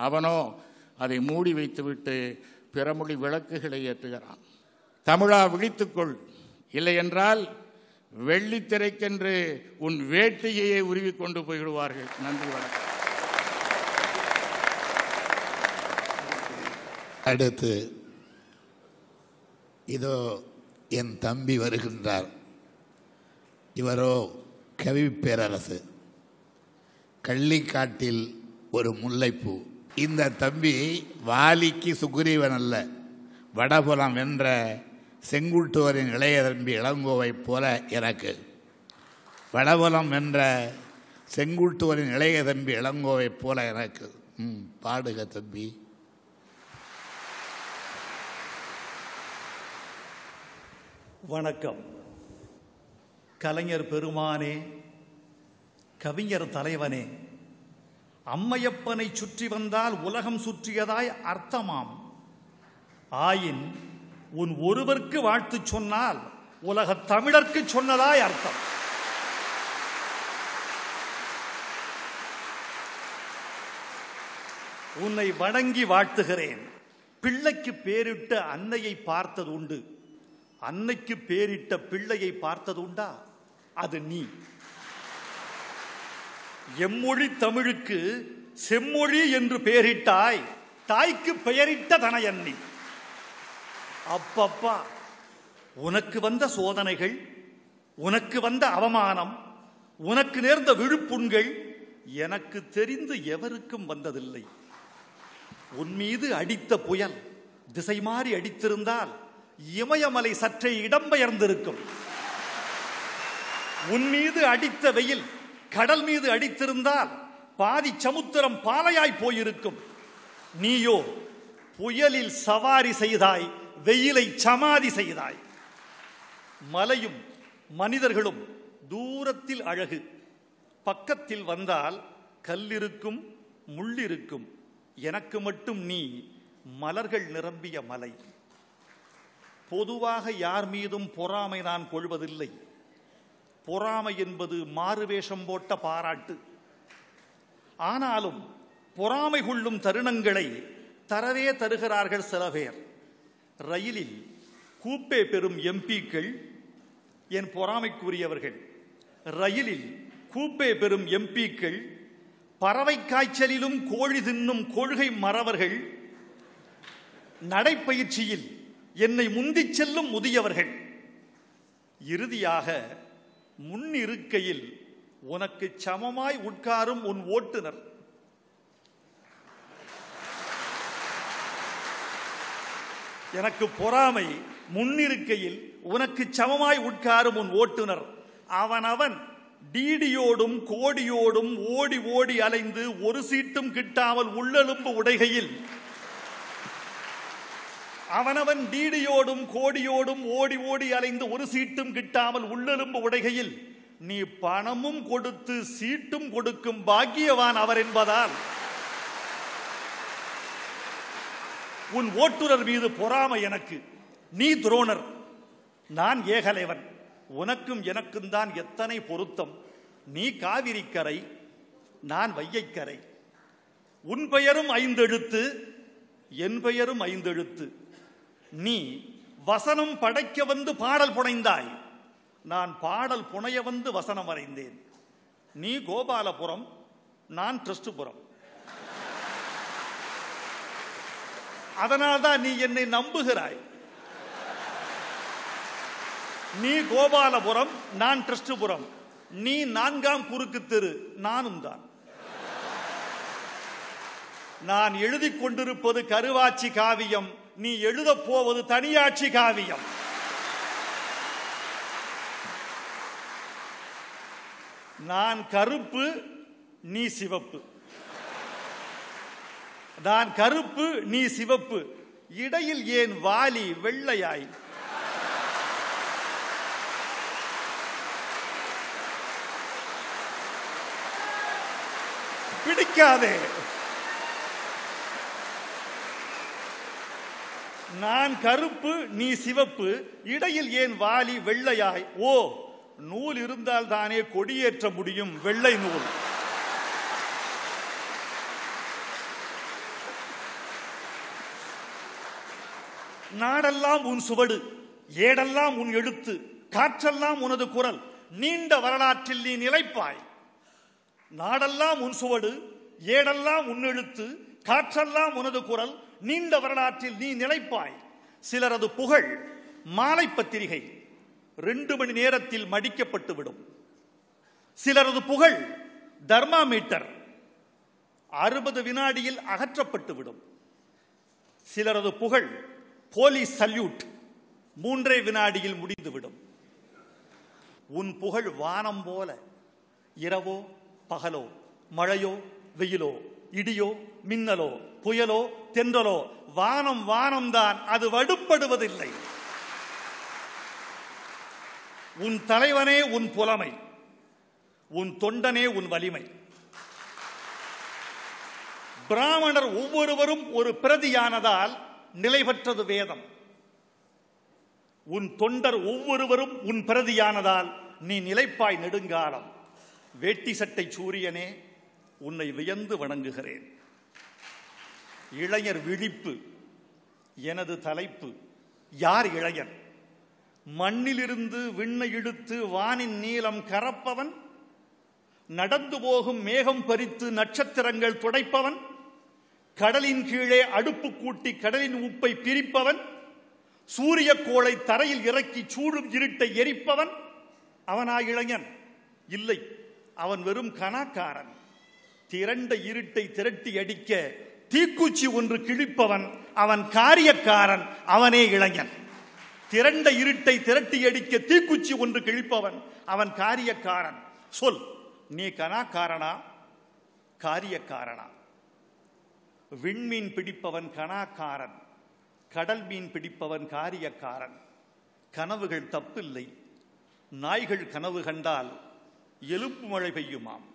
அவனோ அதை மூடி வைத்துவிட்டு பிறமொழி விளக்குகளை ஏற்றுகிறான். தமிழா விழித்துக்கொள், இல்லை என்றால் வெள்ளித்திரைக்கென்று உன் வேட்டையே உருவி கொண்டு போய்விடுவார்கள். நன்றி, வணக்கம். அடுத்து இதோ என் தம்பி வருகின்றார். இவரோ கவி பேரரசு. கள்ளிக்காட்டில் ஒரு முல்லைப்பூ. இந்த தம்பி வாலிக்கு சுக்ரீவன் அல்ல, வடபுலம் வென்ற செங்குட்டுவரின் இளைய தம்பி இளங்கோவைப் போல எனக்கு. வடபலம் என்ற செங்குட்டுவரின் இளைய தம்பி இளங்கோவைப் போல எனக்கு. ம் பாடுக தம்பி. வணக்கம். கலைஞர் பெருமானே, கவிஞர் தலைவனே, அம்மையப்பனை சுற்றி வந்தால் உலகம் சுற்றியதாய் அர்த்தமாம். ஆயின் உன் ஒருவருக்கு வாழ்த்து சொன்னால் உலக தமிழர்க்கு சொன்னதாய் அர்த்தம். உன்னை வணங்கி வாழ்த்துகிறேன். பிள்ளைக்கு பேரிட்ட அன்னையை பார்த்தது உண்டு, அன்னைக்கு பேரிட்ட பிள்ளையை பார்த்தது உண்டா? அது நீ. எம்மொழி தமிழுக்கு செம்மொழி என்று பெயரிட்டாய், தாய்க்கு பெயரிட்ட தனையன்னி. அப்பப்பா, உனக்கு வந்த சோதனைகள், உனக்கு வந்த அவமானம், உனக்கு நேர்ந்த விழுப்புண்கள் எனக்கு தெரிந்து எவருக்கும் வந்ததில்லை. உன் மீது அடித்த புயல் திசை மாறி அடித்திருந்தால் இமயமலை சற்றே இடம்பெயர்ந்திருக்கும். உன் மீது அடித்த வெயில் கடல் மீது அடித்திருந்தால் பாதி சமுத்திரம் பாலையாய் போயிருக்கும். நீயோ புயலில் சவாரி செய்தாய், வெயிலை சமாதி செய்தாய். மலையும் மனிதர்களும் தூரத்தில் அழகு, பக்கத்தில் வந்தால் கல்லிருக்கும் முள்ளிருக்கும். எனக்கு மட்டும் நீ மலர்கள் நிரம்பிய மலை. பொதுவாக யார் மீதும் பொறாமை நான் கொள்வதில்லை. பொறாமை என்பது மாறுவேஷம் போட்ட பாராட்டு. ஆனாலும் பொறாமை கொள்ளும் தருணங்களை தரவே தருகிறார்கள் சில பேர். ரயிலில் கூப்பே பெறும் எம்பிக்கள் என் பொறாமைக்குரியவர்கள். ரயிலில் கூப்பே பெறும் எம்பிக்கள், பறவை காய்ச்சலிலும் கோழி தின்னும் கொள்கை மறவர்கள், நடைப்பயிற்சியில் என்னை முந்திச் செல்லும் முதியவர்கள், இறுதியாக முன்னிருக்கையில் உனக்கு சமமாய் உட்காரும் உன் ஓட்டுநர். எனக்கு பொறாமை முன்னிருக்கையில் உனக்கு சமமாய் உட்காரும் உன் ஓட்டுநர். அவனவன் டிடியோடும் கோடியோடும் ஓடி ஓடி அலைந்து ஒரு சீட்டும் கிட்டாமல் உள்ளெலும்பு உடைகையில் அவனவன் டிடியோடும் கோடியோடும் ஓடி ஓடி அலைந்து ஒரு சீட்டும் கிட்டாமல் உள்ளெலும்பு உடைகையில் நீ பணமும் கொடுத்து சீட்டும் கொடுக்கும் பாக்கியவான் அவர் என்பதால் உன் ஓட்டுநர் மீது பொறாமை எனக்கு. நீ துரோணர், நான் ஏகலைவன். உனக்கும் எனக்கும் தான் எத்தனை பொருத்தம். நீ காவிரிக்கரை, நான் வையைக்கரை. உன் பெயரும் ஐந்தெழுத்து, என் பெயரும் ஐந்தெழுத்து. நீ வசனம் படைக்க வந்து பாடல் புனைந்தாய், நான் பாடல் புனைய வந்து வசனம் வரைந்தேன். நீ கோபாலபுரம், நான் டிரஸ்டுபுரம். அதனால்தான் நீ என்னை நம்புகிறாய். நீ கோபாலபுரம், நான் டிரஸ்டுபுரம். நீ நான்காம் குறுக்கு தெரு, நானும் தான். நான் எழுதி கொண்டிருப்பது கருவாட்சி காவியம், நீ எழுத போவது தனியாட்சி காவியம். நான் கருப்பு, நீ சிவப்பு. நான் கருப்பு, நீ சிவப்பு. இடையில் ஏன் வாலி வெள்ளையாய்? பிடிக்காதே. நான் கருப்பு, நீ சிவப்பு. இடையில் ஏன் வாலி வெள்ளையாய்? ஓ, நூல் இருந்தால் தானே கொடியேற்ற முடியும், வெள்ளை நூல். நாடெல்லாம் உன் சுவடு, ஏடெல்லாம் உன் எழுத்து, காற்றெல்லாம் உனது குரல். நீண்ட வரலாற்றில் நீ நிலைப்பாய். நாடெல்லாம் உன் சுவடு, ஏடெல்லாம் உன் எழுத்து, காற்றெல்லாம் உனது குரல். நீண்ட வரலாற்றில் நீ நிலைப்பாய். சிலரது புகழ் மாலை பத்திரிகை ரெண்டு மணி நேரத்தில் மடிக்கப்பட்டுவிடும். சிலரது புகழ் தர்மாமீட்டர் அறுபது வினாடியில் அகற்றப்பட்டுவிடும். சிலரது புகழ் போலீஸ் சல்யூட் மூன்றே வினாடியில் முடிந்துவிடும். உன் புகழ் வானம் போல இரவோ பகலோ மழையோ வெயிலோ இடியோ மின்னலோ புயலோ தென்றலோ, வானம் வானம்தான், அது வடுப்படுவதில்லை. உன் தலைவனே உன் புலமை, உன் தொண்டனே உன் வலிமை. பிராமணர் ஒவ்வொருவரும் ஒரு பிரதியானதால் நிலைபெற்றது வேதம். உன் தொண்டர் ஒவ்வொருவரும் உன் பிரதியானதால் நீ நிலைப்பாய் நெடுங்காலம். வேட்டி சட்டை சூரியனே, உன்னை வியந்து வணங்குகிறேன். இளைஞர் விழிப்பு எனது தலைப்பு. யார் இளைஞன்? மண்ணிலிருந்து விண்ணை இழுத்து வானின் நீலம் கரப்பவன், நடந்து போகும் மேகம் பறித்து நட்சத்திரங்கள் துடைப்பவன், கடலின் கீழே அடுப்பு கூட்டி கடலின் உப்பை பிரிப்பவன், சூரிய கோளை தரையில் இறக்கி சூடும் இருட்டை எரிப்பவன். அவனா இளைஞன்? இல்லை, அவன் வெறும் கனாக்காரன். திரண்ட இருட்டை திரட்டி அடிக்க தீக்குச்சி ஒன்று கிழிப்பவன், அவன் காரியக்காரன், அவனே இளைஞன். திரண்ட இருட்டை திரட்டி அடிக்க தீக்குச்சி ஒன்று கிழிப்பவன், அவன் காரியக்காரன். சொல், நீ கனாக்காரனா காரியக்காரனா? விண்மீன் பிடிப்பவன் கனாக்காரன், கடல் மீன் பிடிப்பவன் காரியக்காரன். கனவுகள் தப்பில்லை. நாய்கள் கனவு கண்டால் எலும்பு மழை பெய்யுமாம்.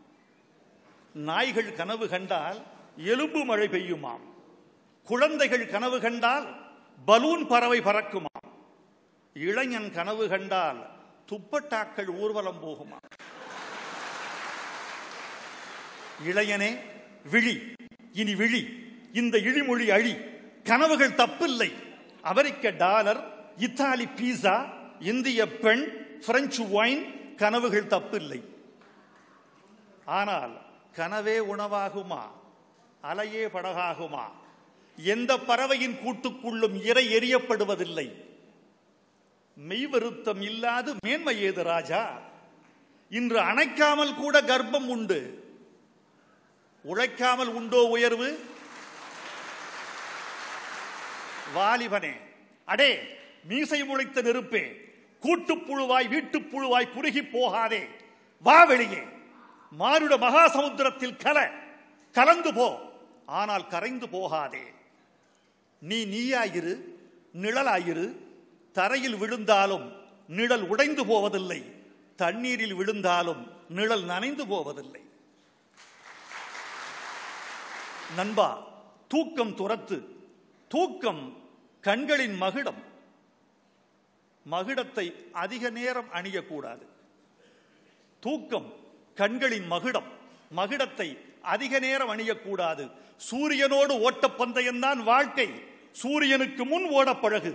நாய்கள் கனவு கண்டால் எலும்பு மழை பெய்யுமாம். குழந்தைகள் கனவு கண்டால் பலூன் பறவை பறக்குமாம். இளைஞன் கனவு கண்டால் துப்பட்டாக்கள் ஊர்வலம் போகுமாம். இளையனே விழி, இனி விழி, இந்த இழிமொழி அழி. கனவுகள் தப்பில்லை. அமெரிக்க டாலர், இத்தாலி பீஸா, இந்திய பெண், பிரெஞ்சு ஒயின், கனவுகள் தப்பில்லை. ஆனால் கனவே உணவாகுமா? அலையே படகாகுமா? எந்த பறவையின் கூட்டுக்குள்ளும் இறை எரியப்படுவதில்லை. மெய்வருத்தம் இல்லாது மேன்மை ஏது ராஜா? இன்று அணைக்காமல் கூட கர்ப்பம் உண்டு. உழைக்காமல் உண்டோ உயர்வு? வாலிபனே, அடே மீசை முளைத்த நெருப்பே, கூட்டுப்புழுவாய் வீட்டுப்புழுவாய் குறுகி போகாதே, வா வெளியே. மானுட மகாசமுத்திரத்தில் கல கலந்து போ, ஆனால் கரைந்து போகாதே. நீ நீயாயிரு, நிழலாயிரு. தரையில் விழுந்தாலும் நிழல் உடைந்து போவதில்லை, தண்ணீரில் விழுந்தாலும் நிழல் நனைந்து போவதில்லை. நண்பா, தூக்கம் துரத்து. தூக்கம் கண்களின் மகுடம். மகுடத்தை அதிக நேரம் அணியக்கூடாது. தூக்கம் கண்களின் மகுடம். மகுடத்தை அதிக நேரம் அணியக்கூடாது. சூரியனோடு ஓட்டப்பந்தயம்தான் வாழ்க்கை. சூரியனுக்கு முன் ஓட பழகு.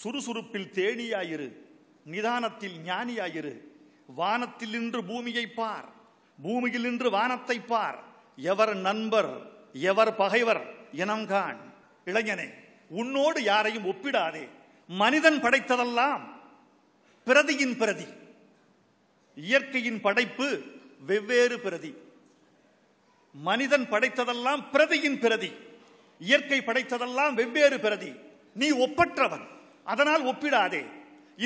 சுறுசுறுப்பில் தேனியாயிரு, நிதானத்தில் ஞானியாயிரு. வானத்தில் நின்று பூமியை பார், பூமியில் நின்று வானத்தை பார். எவர் நண்பர் எவர் பகைவர் இனம்கான். இளைஞனே, உன்னோடு யாரையும் ஒப்பிடாதே. மனிதன் படைத்ததெல்லாம் பிரதியின் பிரதி. இயற்கையின் படைப்பு வெவ்வேறு பிரதி. மனிதன் படைத்ததெல்லாம் பிரதியின் பிரதி. இயற்கை படைத்ததெல்லாம் வெவ்வேறு பிரதி. நீ ஒப்பற்றவன், அதனால் ஒப்பிடாதே.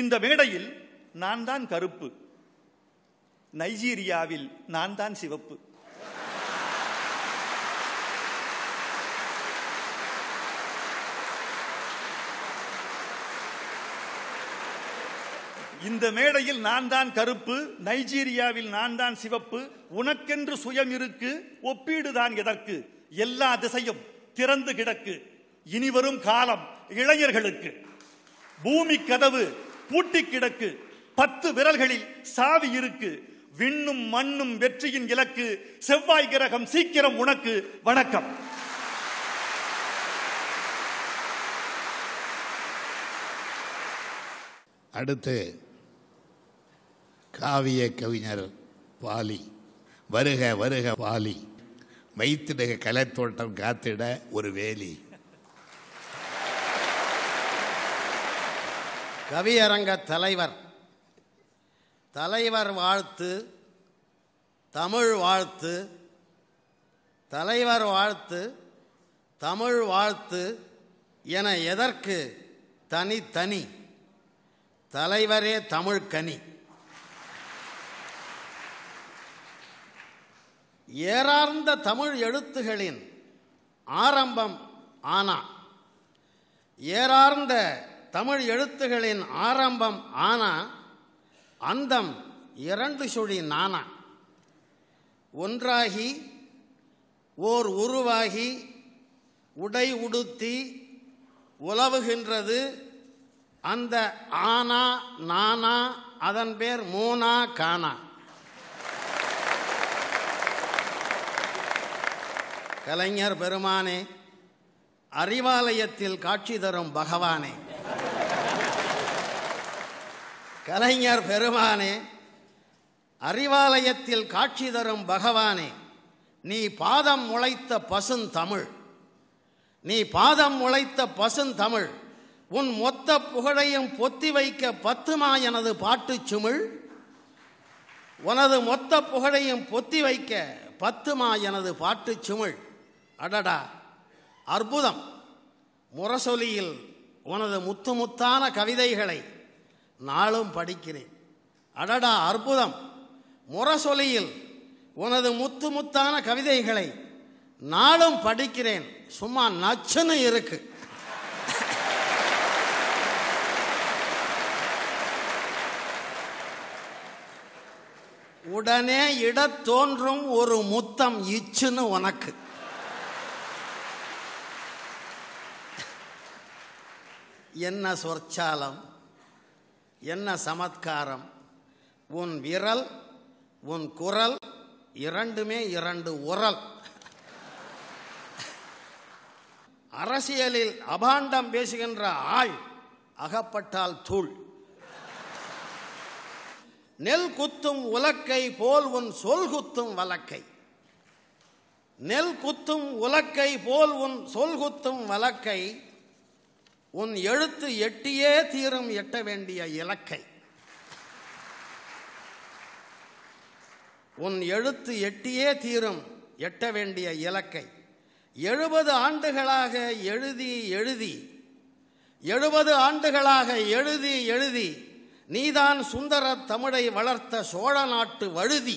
இந்த மேடையில் நான் தான் கருப்பு, நைஜீரியாவில் நான் தான் சிவப்பு. இந்த மேடையில் நான் தான் கருப்பு, நைஜீரியாவில் நான் தான் சிவப்பு. உனக்கென்று சுயம் இருக்கு, ஒப்பீடுதான் எதற்கு? எல்லா திசையும் திறந்து கிடக்கு. இனிவரும் காலம் இளைஞர்களுக்கு. பூமி கதவு பூட்டி கிடக்கு, பத்து விரல்களில் சாவி இருக்கு. விண்ணும் மண்ணும் வெற்றியின் இலக்கு. செவ்வாய் கிரகம் சீக்கிரம் உனக்கு வணக்கம். அடுத்து காவிய கவிஞர் வாலி. வருக வருக வாலி, வைத்திடுக கலைத்தோட்டம் காத்திட ஒரு வேலி. கவியரங்க தலைவர், தலைவர் வாழ்த்து, தமிழ் வாழ்த்து, தலைவர் வாழ்த்து, தமிழ் வாழ்த்து என எதற்கு தனித்தனி? தலைவரே தமிழ்கனி. ஏறார்ந்த தமிழ் எழுத்துகளின் ஆரம்பம் ஆனா ஏறார்ந்த தமிழ் எழுத்துகளின் ஆரம்பம் ஆனா அந்தம் இரண்டு சுழி நானா. ஒன்றாகி ஓர் உருவாகி உடை உடுத்தி உலவுகின்றது அந்த ஆனா நானா, அதன் பேர் மூனா கானா. கலைஞர் பெருமானே, அறிவாலயத்தில் காட்சி தரும் பகவானே, கலைஞர் பெருமானே, அறிவாலயத்தில் காட்சி தரும் பகவானே, நீ பாதம் முளைத்த பசுந்தமிழ், நீ பாதம் முளைத்த பசுந்தமிழ், உன் மொத்த புகழையும் பொத்தி வைக்க பத்துமா எனது பாட்டு சுமிழ், உனது மொத்த புகழையும் பொத்தி வைக்க பத்துமா எனது பாட்டு சுமிழ். அடடா அற்புதம்! முரசொலியில் உனது முத்து முத்தான கவிதைகளை நாளும் படிக்கிறேன். அடடா அற்புதம்! முரசொலியில் உனது முத்து முத்தான கவிதைகளை நாளும் படிக்கிறேன். சும்மா நச்சுன்னு இருக்கு. உடனே இடத் தோன்றும் ஒரு முத்தம் இச்சுன்னு உனக்கு. என்ன சொற்சாலம், என்ன சமத்காரம்! உன் விரல் உன் குரல் இரண்டுமே இரண்டு உரல். அரசியலில் அபாண்டம் பேசுகின்ற ஆள் அகப்பட்டால் தூள். நெல் குத்தும் உலக்கை போல் உன் சொல் குத்தும் வழக்கை, நெல் குத்தும் உலக்கை போல் உன் சொல் குத்தும் வழக்கை, உன் எழுத்து எட்டியே தீரும் எட்ட வேண்டிய இலக்கை, உன் எழுத்து எட்டியே தீரும் எட்ட வேண்டிய இலக்கை. எழுபது ஆண்டுகளாக எழுதி எழுதி எழுபது ஆண்டுகளாக எழுதி எழுதி நீதான் சுந்தர தமிழை வளர்த்த சோழ நாட்டு வழுதி,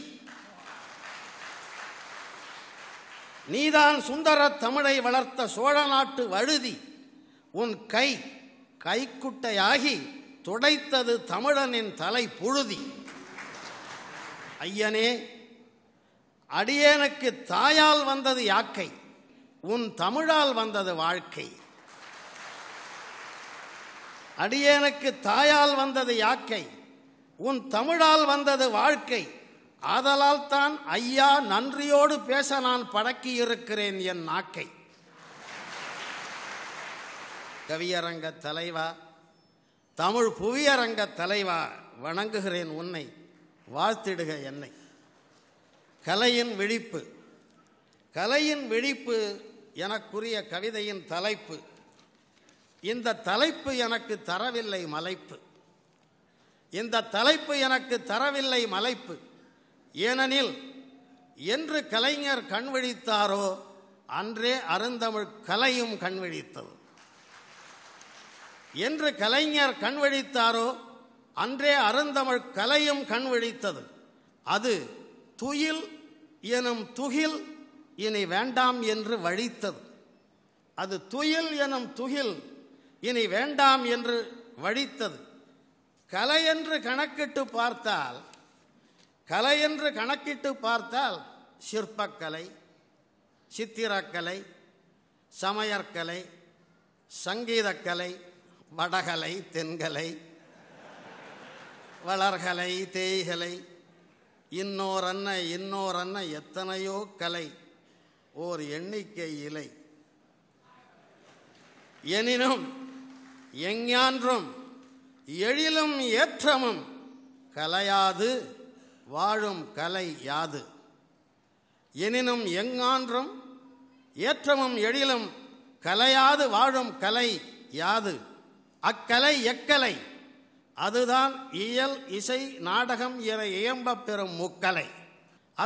நீதான் சுந்தர தமிழை வளர்த்த சோழ நாட்டு வழுதி. உன் கை கைக்குட்டையாகி துடைத்தது தமிழனின் தலை புழுதி. ஐயனே, அடியேனுக்கு தாயால் வந்தது யாக்கை, உன் தமிழால் வந்தது வாழ்க்கை. அடியேனுக்கு தாயால் வந்தது யாக்கை, உன் தமிழால் வந்தது வாழ்க்கை. ஆதலால் தான் ஐயா நன்றியோடு பேச நான் பழக்கியிருக்கிறேன் என் நாக்கை. கவியரங்க தலைவா, தமிழ் புவியரங்க தலைவா, வணங்குகிறேன் உன்னை, வாழ்த்திடுக என்னை. கலையின் விழிப்பு, கலையின் விழிப்பு எனக்குரிய கவிதையின் தலைப்பு. இந்த தலைப்பு எனக்கு தரவில்லை மலைப்பு, இந்த தலைப்பு எனக்கு தரவில்லை மலைப்பு. ஏனெனில் என்று கலைஞர் கண்விழித்தாரோ அன்றே அருந்தமிழ் கலையும் கண்விழித்தது. என்று கலைஞர் கண்விழித்தாரோ அன்றே அருந்தமிழ் கலையும் கண்விழித்தது. அது துயில் எனும் துகில் இனி வேண்டாம் என்று வழித்தது. அது துயில் எனும் துகில் இனி வேண்டாம் என்று வழித்தது. கலை என்று கணக்கிட்டு பார்த்தால், கலை என்று கணக்கிட்டு பார்த்தால் சிற்பக்கலை, சித்திரக்கலை, சமயற்கலை, சங்கீதக்கலை, வடகலை, தென்கலை, வளர்கலை, தேய்கலை, இன்னோரன்ன இன்னோரன்ன எத்தனையோ கலை, ஓர் எண்ணிக்கை இலை. எனினும் எஞ்ஞான்றும் எழிலும் ஏற்றமும் கலையாது வாழும் கலை யாது. எனினும் எஞ்ஞான்றும் ஏற்றமும் எழிலும் கலையாது வாழும் கலை யாது. அக்கலை எக்கலை, அதுதான் இயல் இசை நாடகம் என இயம்பப் பெறும் முக்கலை.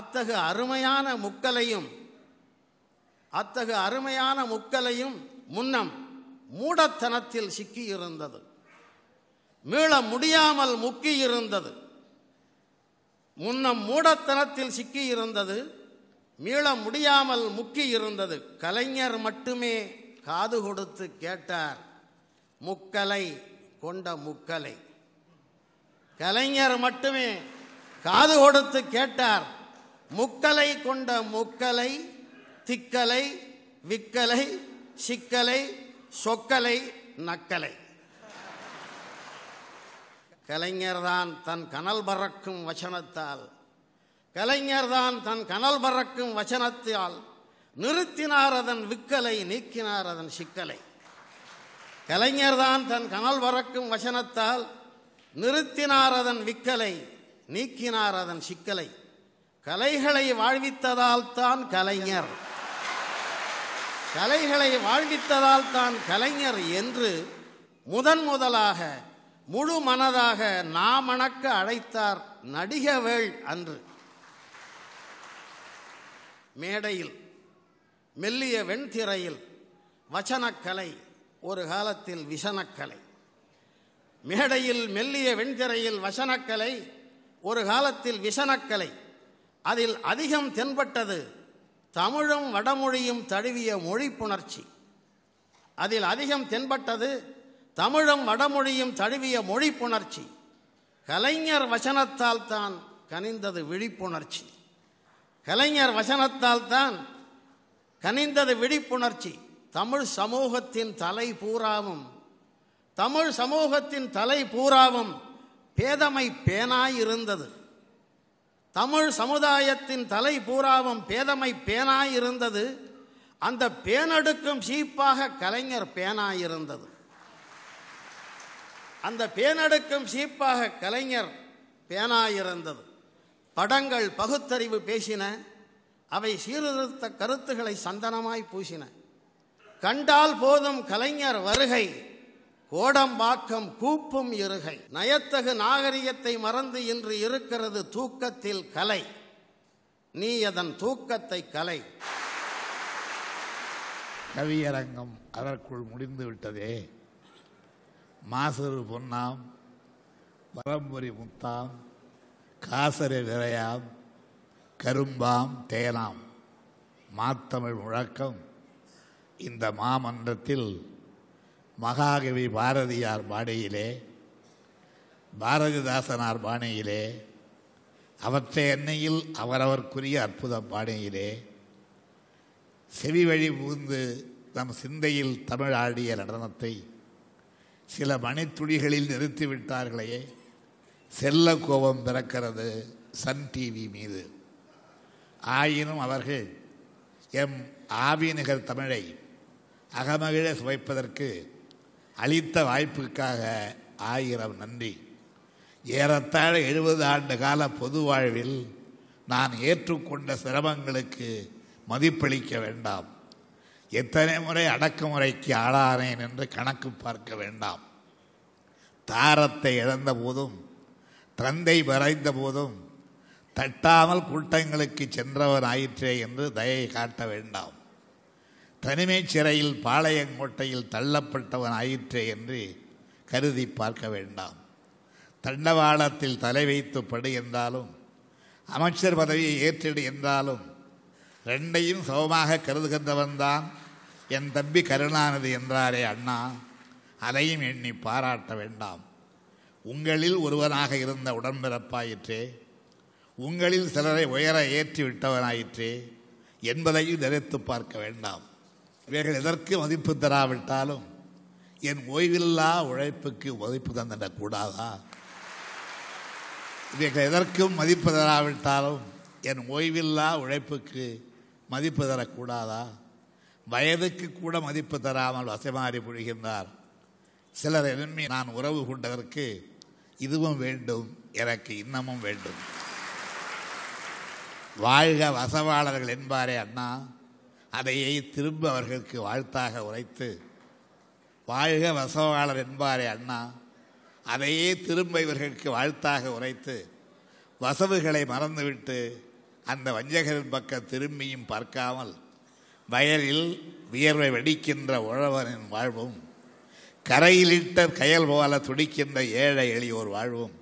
அத்தகு அருமையான முக்கலையும் அத்தகு அருமையான முக்கலையும் முன்னம் மூடத்தனத்தில் சிக்கியிருந்தது. மீள முடியாமல் முக்கியிருந்தது. முன்னம் மூடத்தனத்தில் சிக்கியிருந்தது, மீள முடியாமல் முக்கியிருந்தது. கலைஞர் மட்டுமே காது கொடுத்து கேட்டார், முக்கலை கொண்ட முக்கலை. கலைஞர் மட்டுமே காது கொடுத்து கேட்டார், முக்கலை கொண்ட முக்கலை. திக்கலை, விக்கலை, சிக்கலை, சொக்கலை, நக்கலை. கலைஞர்தான் தன் கனல் பறக்கும் வசனத்தால், கலைஞர்தான் தன் கனல் பறக்கும் வசனத்தால் நிறுத்தினார் அதன் விக்கலை, நீக்கினார் அதன் சிக்கலை. கலைஞர்தான் தன் கனல் பறக்கும் வசனத்தால் நிறுத்தினார் அதன் விக்கலை, நீக்கினார் அதன் சிக்கலை. கலைகளை வாழ்வித்ததால் தான் கலைஞர், கலைகளை வாழ்வித்ததால் தான் கலைஞர் என்று முதன் முதலாக முழு மனதாக நாமணக்க அழைத்தார் நடிகவேள் அன்று. மேடையில், மெல்லிய வெண்திரையில் வசனக்கலை ஒரு காலத்தில் விசனக்கலை. மேடையில், மெல்லிய வெண்திரையில் வசனக்கலை ஒரு காலத்தில் விசனக்கலை. அதில் அதிகம் தென்பட்டது தமிழும் வடமொழியும் தழுவிய மொழிப்புணர்ச்சி. அதில் அதிகம் தென்பட்டது தமிழும் வடமொழியும் தழுவிய மொழிப்புணர்ச்சி. கலைஞர் வசனத்தால் தான் கனிந்தது விழிப்புணர்ச்சி. கலைஞர் வசனத்தால் தான் கனிந்தது விழிப்புணர்ச்சி. தமிழ் சமூகத்தின் தலை பூராவும், தமிழ் சமூகத்தின் தலை பூராவும் பேதமை பேனாயிருந்தது. தமிழ் சமுதாயத்தின் தலை பூராவும் பேதமை பேனாயிருந்தது. அந்த பேனெடுக்கும் சீப்பாக கலைஞர் பேனாயிருந்தது. அந்த பேனெடுக்கும் சீப்பாக கலைஞர் பேனாயிருந்தது. படங்கள் பகுத்தறிவு பேசின, அவை சீர்திருத்த கருத்துக்களை சந்தனமாய் பூசின. கண்டால் போதும் கலைஞர் வருகை, கோடம்பாக்கம் கூப்பும் இருகை. நயத்தகு நாகரிகத்தை மறந்து இன்று இருக்கிறது தூக்கத்தில் கலை, நீ அதன் தூக்கத்தை கலை. கவியரங்கம் அதற்குள் முடிந்து விட்டதே. மாசரு பொன்னாம், பரம்பொரி முத்தாம், காசரு விரையாம், கரும்பாம் தேனாம் மாத்தமிழ் முழக்கம் இந்த மாமன்றத்தில் மகாகவி பாரதியார் பாணியிலே, பாரதிதாசனார் பாணியிலே, அவற்றை எண்ணையில் அவரவர்க்குரிய அற்புத பாணியிலே செவி வழி புகுந்து நம் சிந்தையில் தமிழாடிய நடனத்தை சில மணித்துளிகளில் நிறுத்திவிட்டார்களே. செல்ல கோபம் பிறக்கிறது சன் டிவி மீது. ஆயினும் அவர்கள் எம் ஆவிநிகர் தமிழை அகமகிழ சுவைப்பதற்கு அளித்த வாய்ப்புக்காக ஆயிரம் நன்றி. ஏறத்தாழ எழுபது ஆண்டு கால பொது வாழ்வில் நான் ஏற்றுக்கொண்ட சிரமங்களுக்கு மதிப்பளிக்க வேண்டாம். எத்தனை முறை அடக்குமுறைக்கு ஆளானேன் என்று கணக்கு பார்க்க வேண்டாம். தாரத்தை இழந்த போதும், தந்தை மறைந்த போதும் தட்டாமல் கூட்டங்களுக்கு சென்றவன் ஆயிற்றே என்று தயை காட்ட வேண்டாம். தனிமை சிறையில் பாளையங்கோட்டையில் தள்ளப்பட்டவன் ஆயிற்றே என்று கருதி பார்க்க வேண்டாம். தண்டவாளத்தில் தலை வைத்து படு என்றாலும், அமைச்சர் பதவியை ஏற்றிடு என்றாலும் ரெண்டையும் சமமாக கருதுகின்றவன்தான் என் தம்பி கருணாநிதி என்றாரே அண்ணா, அதையும் எண்ணி பாராட்ட வேண்டாம். உங்களில் ஒருவனாக இருந்த உடன்பிறப்பாயிற்றே, உங்களில் சிலரை உயர ஏற்றி விட்டவனாயிற்றே என்பதையும் நினைத்து பார்க்க வேண்டாம். இவைகள் எதற்கு மதிப்பு தராவிட்டாலும் என் ஓய்வில்லா உழைப்புக்கு மதிப்பு தந்திடக்கூடாதா? இவைகள் எதற்கும் மதிப்பு தராவிட்டாலும் என் ஓய்வில்லா உழைப்புக்கு மதிப்பு தரக்கூடாதா? வயதுக்கு கூட மதிப்பு தராமல் வசைமாறி பொழிகின்றார் சிலர். என்மீ நான் உறவு கொண்டதற்கு இதுவும் வேண்டும், எனக்கு இன்னமும் வேண்டும். வாழ்க வசவாளர்கள் என்பாரே அண்ணா, அதையே திரும்ப அவர்களுக்கு வாழ்த்தாக உரைத்து, வாழ்க வசவாளர் என்பாரே அண்ணா, அதையே திரும்ப இவர்களுக்கு வாழ்த்தாக உரைத்து, வசவுகளை மறந்துவிட்டு அந்த வஞ்சகரின் பக்கம் திரும்பியும் பார்க்காமல் வயலில் வியர்வை வெடிக்கின்ற உழவனின் வாழ்வும் கரையிலிட்ட கயல் போல துடிக்கின்ற ஏழை எளியோர் வாழ்வும்,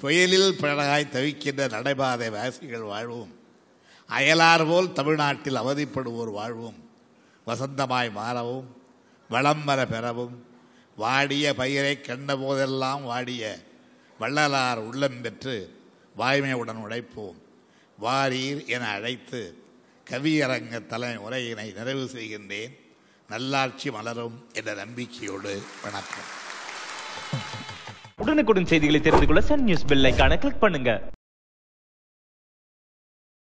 புயலில் பிழகாய் தவிக்கின்ற நடைபாதை வாசிகள் வாழ்வும், அயலார் போல் தமிழ்நாட்டில் அவதிப்படுவோர் வாழ்வும் வசந்தமாய் மாறவும் வளம் வர பெறவும், வாடிய பயிரை கண்ட போதெல்லாம் வாடிய வள்ளலார் உள்ளம் பெற்று வாய்மையுடன் உழைப்போம் வாரீர் என அழைத்து கவியரங்க தலை உரையினை நிறைவு செய்கின்றேன். நல்லாட்சி மலரும் என்ற நம்பிக்கையோடு வணக்கம். உடனுக்குடன் செய்திகளை தெரிந்து கொள்ள சன் நியூஸ் பெல் ஐகானை கிளிக் பண்ணுங்க.